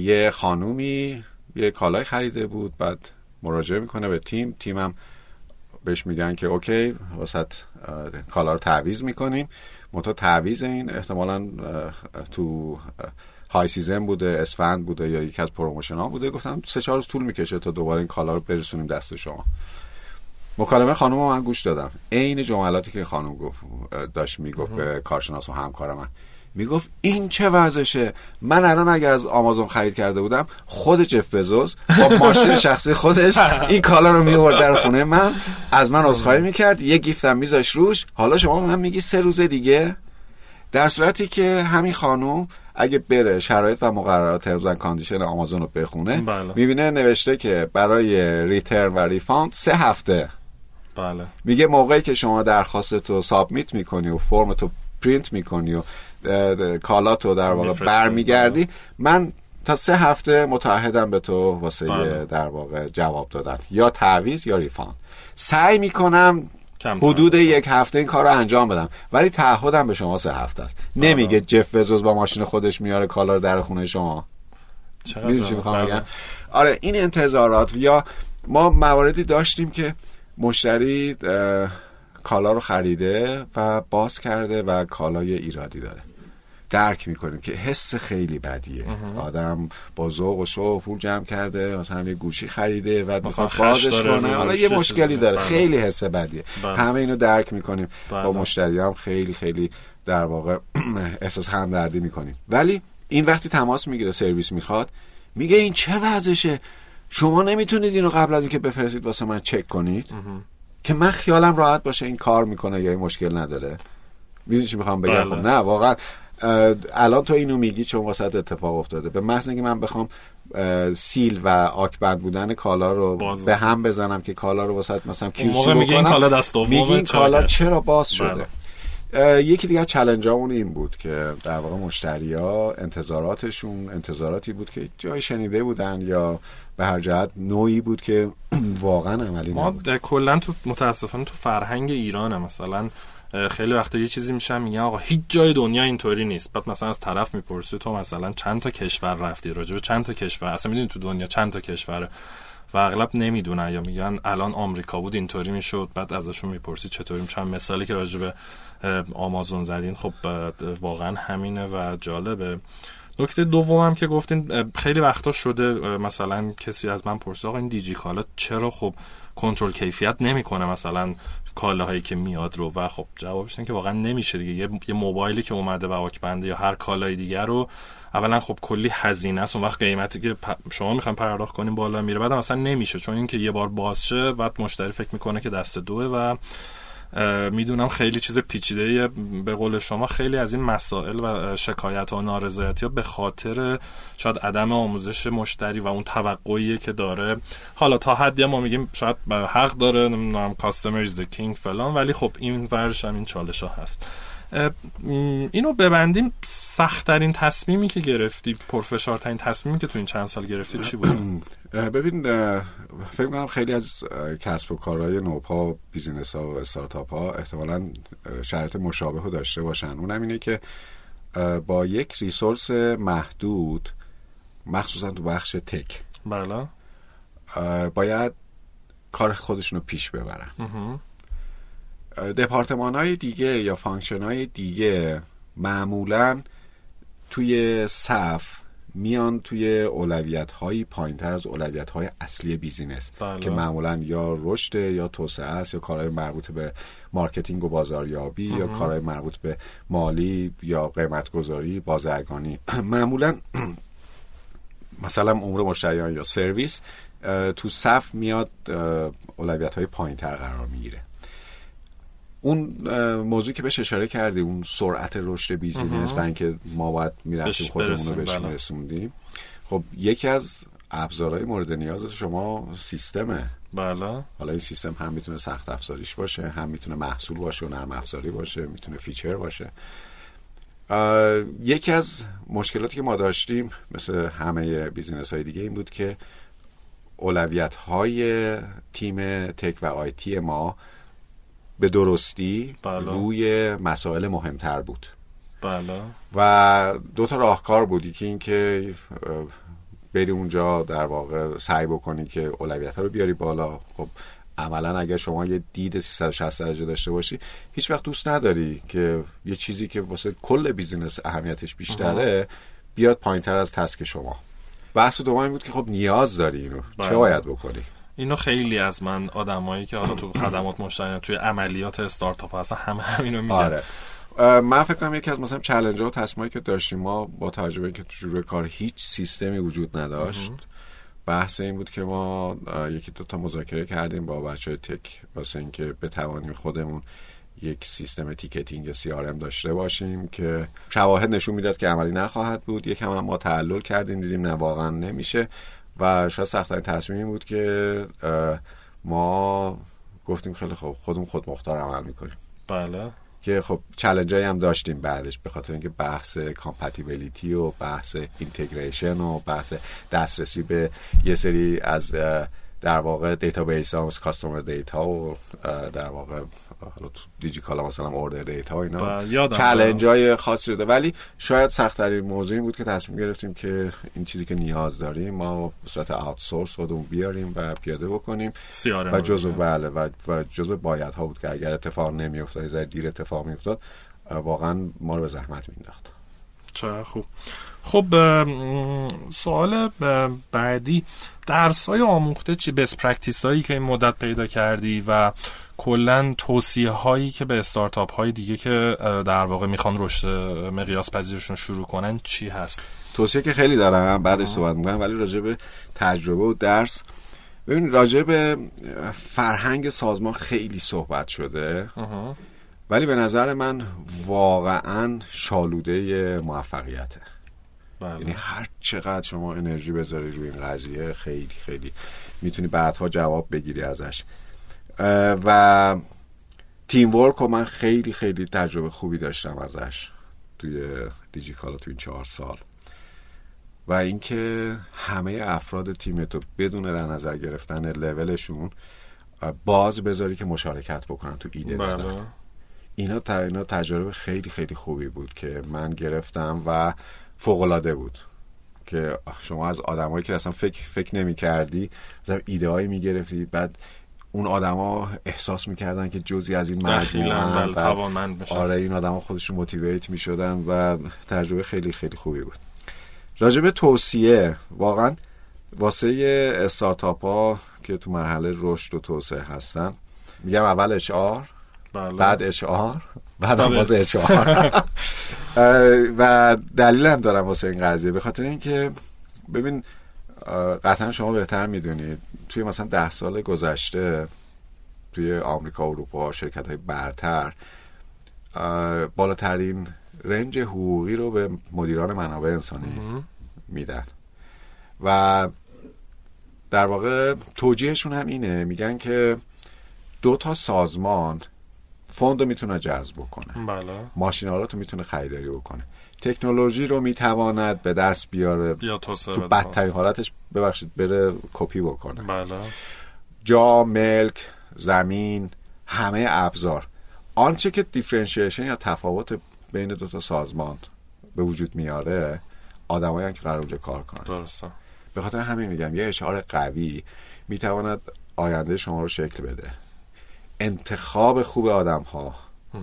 یه خانومی یه کالای خریده بود، بعد مراجعه میکنه به تیمم بهش میگن که اوکی واسط کالا رو تعویض میکنیم. منتها تعویض این احتمالاً تو های سیزن بوده، اسفند بوده یا یک از پروموشن ها بوده. گفتم 3-4 روز طول میکشه تا دوباره این کالا رو برسونیم دست شما. مکالمه خانم رو من گوش دادم، عین جملاتی که خانم گفت داشت میگفت به کارشناس و همکار من، میگفت این چه وضعشه، من الان اگر از آمازون خرید کرده بودم خود جف بزوس با ماشین شخصی خودش این کالا رو میورد در خونه من، از من عذرخواهی میکرد، یه گیفتم میذاش روش، حالا شما من میگی 3 روز دیگه. در صورتی که همین خانم اگه بره شرایط و مقررات ترمز و کاندیشن آمازون رو بخونه، میبینه نوشته که برای ریترن و ریفاند 3 هفته. بله. میگه موقعی که شما درخواستتو سابمیت میکنی و فرمتو پرینت میکنی و کالاتو در واقع برمیگردی، من تا 3 هفته متعهدم به تو واسه در واقع جواب دادن، یا تعویض یا ریفاند. سعی میکنم حدود 1 هفته این کار رو انجام بدم، ولی تعهدم به شما 3 هفته است. نمیگه جف بزوس با ماشین خودش میاره کالا رو در خونه شما. میدونی چی میخوام بگم؟ آره، این انتظارات. یا ما مواردی داشتیم که مشتری کالا رو خریده و باز کرده و کالای ایرادی داره. درک میکنیم که حس خیلی بدیه. آدم با ذوق و شوق پول جمع کرده، مثلا یه گوشی خریده و میخواد بازش کنه، حالا یه مشکلی داره، خیلی حس بدیه. همه اینو درک میکنیم، با مشتری هم خیلی خیلی در واقع احساس همدردی میکنیم. ولی این وقتی تماس میگیره سرویس میخواد، میگه این چه وضعشه، شما نمیتونید اینو قبل از اینکه بفرستید واسه من چک کنید که من خیالم راحت باشه این کار میکنه یا این مشکل نداره؟ میدونی چی میخوام بگم؟ خب نه، واقعا الان تو اینو میگی چون واسط اتفاق افتاده. به محض اینکه من بخوام سیل و آکبند بودن کالا رو به هم بزنم که کالا رو واسط مثلا کیوسی بکنم، میگی این کالا چرا باز شده؟ یکی دیگه چالنجامون این بود که در واقع مشتری‌ها انتظاراتشون انتظاراتی بود که جای شنیده بودن یا به هر جهت نوعی بود که واقعا عملی نبود. ما کلا تو متاسفانه تو فرهنگ ایرانه، مثلا خیلی وقتا یه چیزی میشن میگن آقا هیچ جای دنیا اینطوری نیست، بعد مثلا از طرف میپرسی تو مثلا چند تا کشور رفتی، راجع به چند تا کشور، اصلا میدونی تو دنیا چند تا کشوره و اغلب نمیدونن، یا میگن الان آمریکا بود اینطوری میشد، بعد ازشون میپرسی چطوری میشه. مثالی که راجع به آمازون زدین خب واقعا همینه و جالبه. نکته دومم که گفتین خیلی وقتا شده مثلا کسی از من پرسید آقا این دیجیکالا چرا خب کنترل کیفیت نمیکنه مثلا کالاهایی که میاد رو، و خب جوابش اینه که واقعا نمیشه دیگه. یه موبایلی که اومده بواک بنده یا هر کالای دیگر رو اولا خب کلی هزینه است، اون وقت قیمتی که شما میخواین پرداخت کنین بالا میره، بعد اصلا نمیشه چون اینکه یه بار باز شه بعد مشتری فکر میکنه که دست دوه. و میدونم خیلی چیز پیچیده، به قول شما خیلی از این مسائل و شکایت ها و نارضایتی ها به خاطر شاید عدم آموزش مشتری و اون توقعی که داره. حالا تا حدی ما میگیم شاید حق داره، نمیدونم کاستمر از کینگ فلان، ولی خب این ورش هم این چالش ها هست. اینو ببندیم، سخت‌ترین تصمیمی که گرفتی، پرفشارترین تصمیمی که تو این چند سال گرفتی چی بود؟ ببین فکر کنم خیلی از کسب و کارهای نوپا، بیزینس ها و استارتاپ ها احتمالاً شرط مشابه رو داشته باشن. اونم اینه که با یک ریسورس محدود، مخصوصا تو بخش تک، بله، باید کار خودشون رو پیش ببرن. دپارتمان‌های دیگه یا فانکشن‌های دیگه معمولاً توی صف میان توی اولویت‌های پایین‌تر از اولویت‌های اصلی بیزینس، بله، که معمولاً یا رشد یا توسعه است یا کارهای مربوط به مارکتینگ و بازاریابی یا کارهای مربوط به مالی یا قیمت‌گذاری، بازرگانی. معمولاً مثلا عمر مشتریان یا سرویس تو صف میاد اولویت‌های پایین‌تر قرار میگیره. اون موضوعی که بهش اشاره کردی، اون سرعت رشد بیزینس و اینکه ما باید میرفتیم خودمون رو بهش میرسوندیم، خب یکی از ابزارهای مورد نیاز شما سیستمه. بله. حالا این سیستم هم میتونه سخت افزاریش باشه، هم میتونه محصول باشه و نرم افزاری باشه، میتونه فیچر باشه. یکی از مشکلاتی که ما داشتیم مثل همه بیزینس های دیگه این بود که اولویت های تیم تک و آی تی ما به درستی روی مسائل مهمتر بود. بله. و دو تا راهکار بودی که این که بری اونجا در واقع سعی بکنی که اولویت‌ها رو بیاری بالا. خب عملا اگر شما یه دید 360 درجه داشته باشی، هیچ وقت دوست نداری که یه چیزی که واسه کل بیزینس اهمیتش بیشتره بیاد پایین‌تر از تسک شما. بحث دوم این بود که خب نیاز داری اینو چه باید بکنی. اینو خیلی از من آدمایی که حالا تو خدمات مشتری توی عملیات استارتاپ هستن همینو میگن. آره. من فکر کنم یکی از مثلا چالنج‌ها و تصمیمایی که داشتیم ما با تجربه که تو شروع کار هیچ سیستمی وجود نداشت، بحث این بود که ما یکی دو تا مذاکره کردیم با بچهای تک واسه اینکه بتوانیم خودمون یک سیستم تیکتینگ یا CRM داشته باشیم که شواهد نشون میداد که عملی نخواهد بود. یکم هم ما تعلل کردیم، دیدیم نه واقعا نمیشه و شاید سخت‌ترین تصمیم بود که ما گفتیم خیلی خوب خودمون خودمختار عمل میکنیم. بله. که خب چالنجایی هم داشتیم بعدش به خاطر اینکه بحث کامپتیبلیتی و بحث اینتگریشن و بحث دسترسی به یه سری از در واقع دیتابیس ها و کاستومر دیتا و در واقع حالا تو دیجیکالا مثلا اوردر دیتا و اینا چالنجای خاصی بوده. ولی شاید سخت‌ترین موضوع این بود که تصمیم گرفتیم که این چیزی که نیاز داریم ما به صورت آوتسورس خودمون بیاریم و پیاده بکنیم و جزء و جزء بایدها بود که اگر اتفاق نمی‌افتاد، اگر دیر اتفاق می‌افتاد، واقعاً ما رو به زحمت می‌انداخت. چه خوب. خب سوال بعدی، درس‌های آموخته چی، بست پرکتیس‌هایی که این مدت پیدا کردی و کلاً توصیه‌هایی که به استارتاپ‌های دیگه که در واقع میخوان رشد مقیاس پذیرشون شروع کنن چی هست؟ توصیه که خیلی دارم، بعدش صحبت می‌کنم، ولی راجع به تجربه و درس. ببین راجع به فرهنگ سازمان خیلی صحبت شده، ولی به نظر من واقعاً شالوده موفقیته. یعنی هر چقدر شما انرژی بذاری روی این قضیه خیلی خیلی میتونی بعدها جواب بگیری ازش. و تیم ورک رو من خیلی خیلی تجربه خوبی داشتم ازش توی دیجیکالا تو این 4 سال و اینکه همه افراد تیمتو بدون در نظر گرفتن لولشون باز بذاری که مشارکت بکنن تو ایده ندارن. اینا تجربه خیلی خیلی خوبی بود که من گرفتم و فوق‌العاده بود که شما از آدمایی که اصلا فکر نمی‌کردی مثلا ایده‌ای می‌گرفتی، بعد اون آدما احساس می‌کردن که جزئی از این مجموعه توانمند بشن. آره این آدما خودشون موتیویت می‌شدن و تجربه خیلی خیلی خوبی بود. راجب توصیه، واقعا واسه استارتاپ ها که تو مرحله رشد و توسعه هستن میگم اول HR، بعد HR، بعد باز HR. و دلیل هم دارم واسه این قضیه، به خاطر اینکه ببین قطعا شما بهتر میدونید توی مثلا 10 سال گذشته توی آمریکا و اروپا شرکت های برتر بالاترین رنج حقوقی رو به مدیران منابع انسانی میدن و در واقع توجیهشون هم اینه، میگن که 2 تا سازمان فوند رو میتونه جذب کنه، بله. ماشین‌آلات رو میتونه خریداری بکنه، تکنولوژی رو میتواند به دست بیاره تو بدترین حالتش ببخشید بره کپی بکنه، بله. جا، ملک، زمین، همه ابزار. آنچه که دیفرنشیشن یا تفاوت بین 2 تا سازمان به وجود میاره آدمایی که قرار اونجا کار کنن، درسته. به خاطر همین میگم یه HR قوی میتواند آینده شما رو شکل بده. انتخاب خوب آدم‌ها،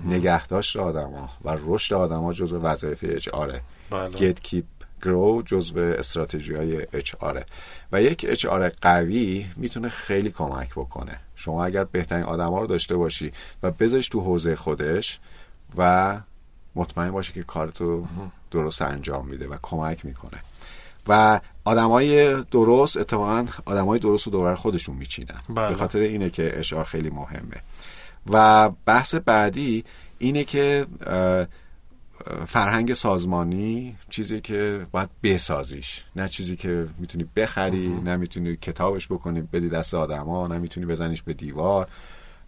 نگهداشت آدم‌ها و رشد آدم‌ها جزو وظایف HR. گت کیپ گرو جزو استراتژی‌های HR و یک HR قوی میتونه خیلی کمک بکنه. شما اگر بهترین آدم‌ها رو داشته باشی و بذاریش تو حوزه خودش و مطمئن باشی که کارتو درست انجام میده و کمک میکنه و آدمای درست اتفاقا آدمای درست رو دور خودشون میچینن، بله. به خاطر اینه که HR خیلی مهمه و بحث بعدی اینه که فرهنگ سازمانی چیزی که باید بسازیش، نه چیزی که میتونی بخری، نه میتونی کتابش بکنی بدی دست آدما، نه میتونی بزنیش به دیوار.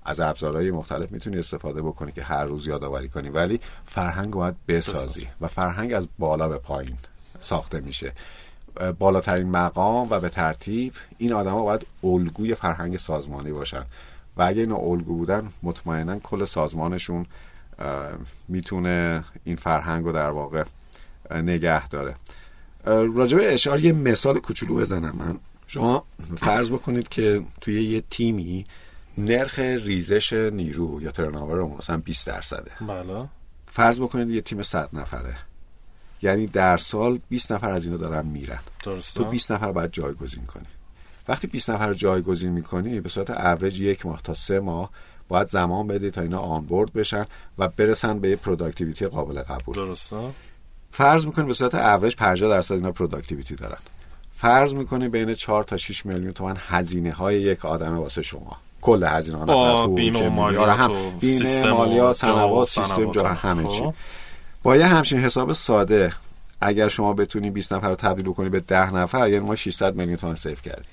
از ابزارهای مختلف میتونی استفاده بکنی که هر روز یادآوری کنی، ولی فرهنگ باید بسازی و فرهنگ از بالا به پایین ساخته میشه. بالاترین مقام و به ترتیب این آدما باید الگوی فرهنگ سازمانی باشن و اگه اینا الگو بودن مطمئنا کل سازمانشون میتونه این فرهنگ رو در واقع نگه داره. راجع به HR یه مثال کوچولو بزنم من. شما فرض بکنید که توی یه تیمی نرخ ریزش نیرو یا ترناور مثلا 20%، بله. فرض بکنید یه تیم 100 نفره، یعنی در سال 20 نفر از اینا دارن میرن، درسته. تو 20 نفر باید جایگزین کنی. وقتی 20 نفر رو جایگزین میکنی به صورت اوریج 1 ماه تا 3 ماه باید زمان بدی تا اینا آنبورد بشن و برسن به یه پروداکتیویتی قابل قبول، درسته. فرض میکنی به صورت اوریج 50% اینا پروداکتیویتی دارن. فرض میکنی بین 4 تا 6 میلیون تومان هزینه‌های یک آدمه واسه شما، کل هزینه ها نفت، بیمه، مالیات، بیمه، مالیات، تنوات، سیستم جهان، همه چی. با یه همچین حساب ساده اگر شما بتونی 20 نفر رو تبدیل کنی به 10 نفر، یعنی ما 600 میلیون تومان سیو کردیم.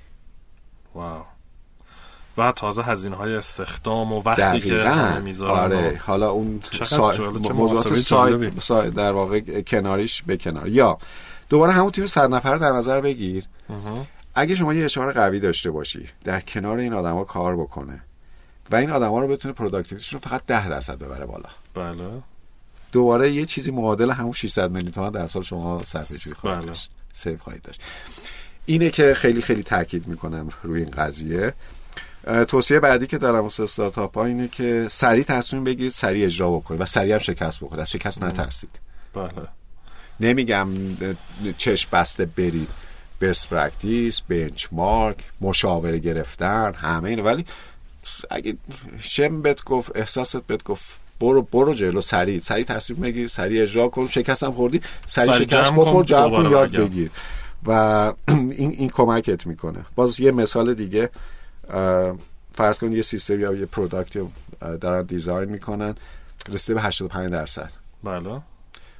واو. و تازه هزینه‌های استخدام و وقتی که می‌ذارن. آره، حالا اون موضوعات سایت در واقع کناریش به کنار. یا دوباره همون تیم 100 نفر در نظر بگیر. اگه شما یه HR قوی داشته باشی در کنار این آدما کار بکنه و این آدما رو بتونه پروداکتیویتیشون فقط 10% ببره بالا، بله. دوباره یه چیزی معادل همون 600 میلیون تومان در سال شما صرفه‌جویی خواهید داشت، سیو خواهید داشت. اینه که خیلی خیلی تاکید میکنم روی این قضیه. توصیه بعدی که دارم واسه استارتاپ‌ها اینه که سریع تصمیم بگیرید، سریع اجرا بکنید و سریع هم شکست بخورید. از شکست نترسید. بله. نمیگم چشم بسته برید. best practice، benchmark، مشاوره گرفتن، همه اینه، ولی اگه شم بهت گفت، احساست بهت گفت، برو جلو، سریع تصمیم بگیر، سریع اجرا کن، شکستم خوردی، سریع شکست بخور، جمع کن، یاد بگیر و این کمکت میکنه. باز یه مثال دیگه، فرض کن یه سیستم یا یه پروداکت رو دارن دیزاین میکنن، رسیده به 85%. بله.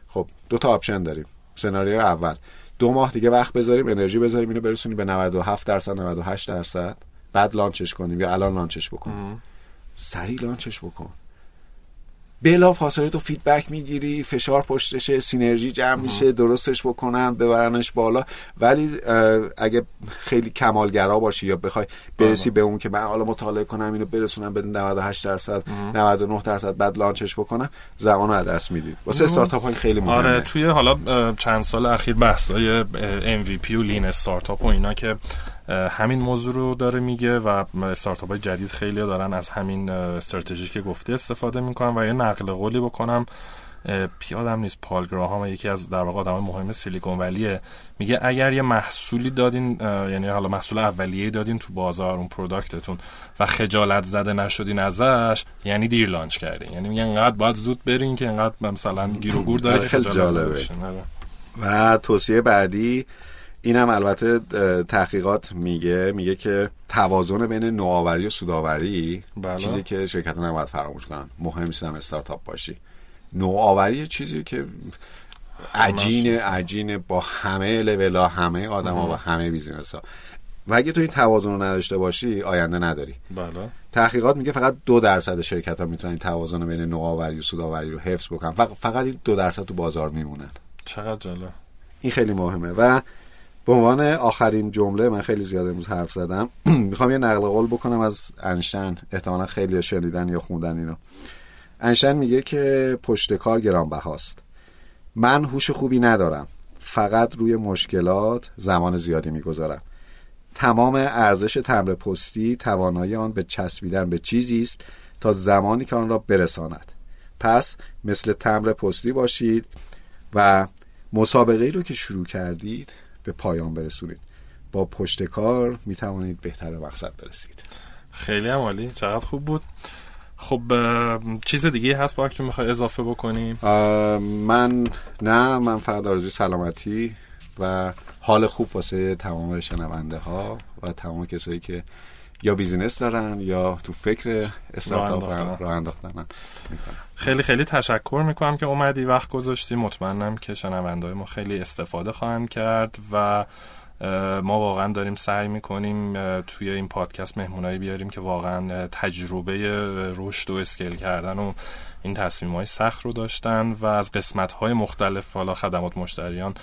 خب 2 تا آپشن داریم. سناریو اول 2 ماه دیگه وقت بذاریم، انرژی بذاریم اینو برسونیم به 97%، 98%، بعد لانچش کنیم، یا الان لانچش بکن. سریع لانچش بکن. بلافاصله تو فیدبک میگیری، فشار پشتشه، سینرژی جمع میشه، درستش بکنن، ببرنش بالا. ولی اگه خیلی کمالگرا باشی یا بخوای برسی به اون که من حالا مطالعه کنم اینو برسونم به 98%، 99%، بعد لانچش بکنم، زمانو از دست میدید. واسه استارتاپ های خیلی مهمه. آره، توی حالا چند سال اخیر بحث‌های MVP و لین استارتاپ و اینا که همین موضوع رو داره میگه و استارتاپ‌های جدید خیلی دارن از همین استراتژی که گفته استفاده میکنن. و یه نقل قولی بکنم، پیادم نیست، پال گراهام، یکی از در واقع آدمای مهم سیلیکون ولیه، میگه اگر یه محصولی دادین، یعنی حالا محصول اولیه‌ای دادین تو بازار، اون پروداکتتون، و خجالت زده نشدین ازش، یعنی دیر لانچ کردین. یعنی میگه انقدر باید زود برین که انقدر مثلا گیر و گور داره که خجالت بشین. و توصیه بعدی، اینم البته تحقیقات میگه که توازن بین نوآوری و سودآوری، بله، چیزی که شرکت‌ها نباید فراموش کنن. مهم نیست هم استارتاپ باشی، نوآوری چیزی که عجینه با همه لولا، همه آدما و همه بیزینس‌ها، و اگه تو این توازن رو نداشته باشی آینده نداری. بله. تحقیقات میگه فقط 2% شرکت‌ها میتونن این توازن بین نوآوری و سودآوری رو حفظ بکنن، فقط 2% تو بازار میمونن. چقدر جالب. این خیلی مهمه. و به عنوان آخرین جمله، من خیلی زیاد امروز حرف زدم، میخوام یه نقل قول بکنم از انشتن، احتمالا خیلی شنیدن یا خوندن اینو. انشتن میگه که پشت کار گرانبهاست. من هوش خوبی ندارم، فقط روی مشکلات زمان زیادی میگذارم. تمام ارزش تمبر پستی توانایی آن به چسبیدن به چیزی است تا زمانی که آن را برساند. پس مثل تمبر پستی باشید و مسابقه‌ای رو که شروع کردید به پایان برسونید. با پشت کار می توانید بهتر به مقصد برسید. خیلی عالی، چقدر خوب بود. خب چیز دیگه هست باید که میخوای اضافه بکنیم؟ من فقط آرزوی سلامتی و حال خوب واسه تمام شنونده ها و تمام کسایی که یا بیزینس دارن یا تو فکر استارتاپ راه انداختنن. خیلی خیلی تشکر میکنم که اومدی وقت گذاشتی. مطمئنم که شنونده‌های ما خیلی استفاده خواهند کرد و ما واقعا داریم سعی میکنیم توی این پادکست مهمونایی بیاریم که واقعا تجربه رشد و اسکیل کردن و این تصمیم‌های سخت رو داشتن و از قسمت‌های مختلف، حالا خدمات مشتریان،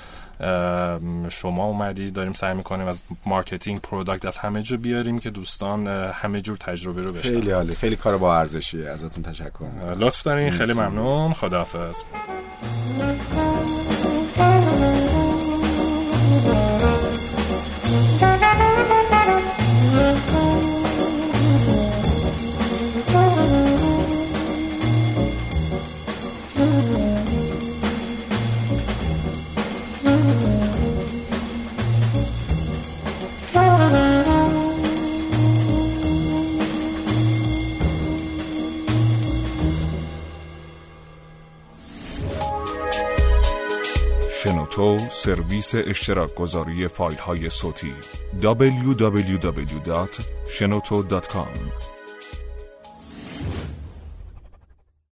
شما اومدید، داریم سعی می‌کنیم از مارکتینگ، پروداکت، از همه جا بیاریم که دوستان همه جور تجربه رو بشن. خیلی عالی، خیلی کار با ارزشیه. ازتون تشکر می‌کنم، لطف دارین. خیلی ممنون، خداحافظ. شنوتو سرویس اشتراک گذاری فایل های صوتی www.shenoto.com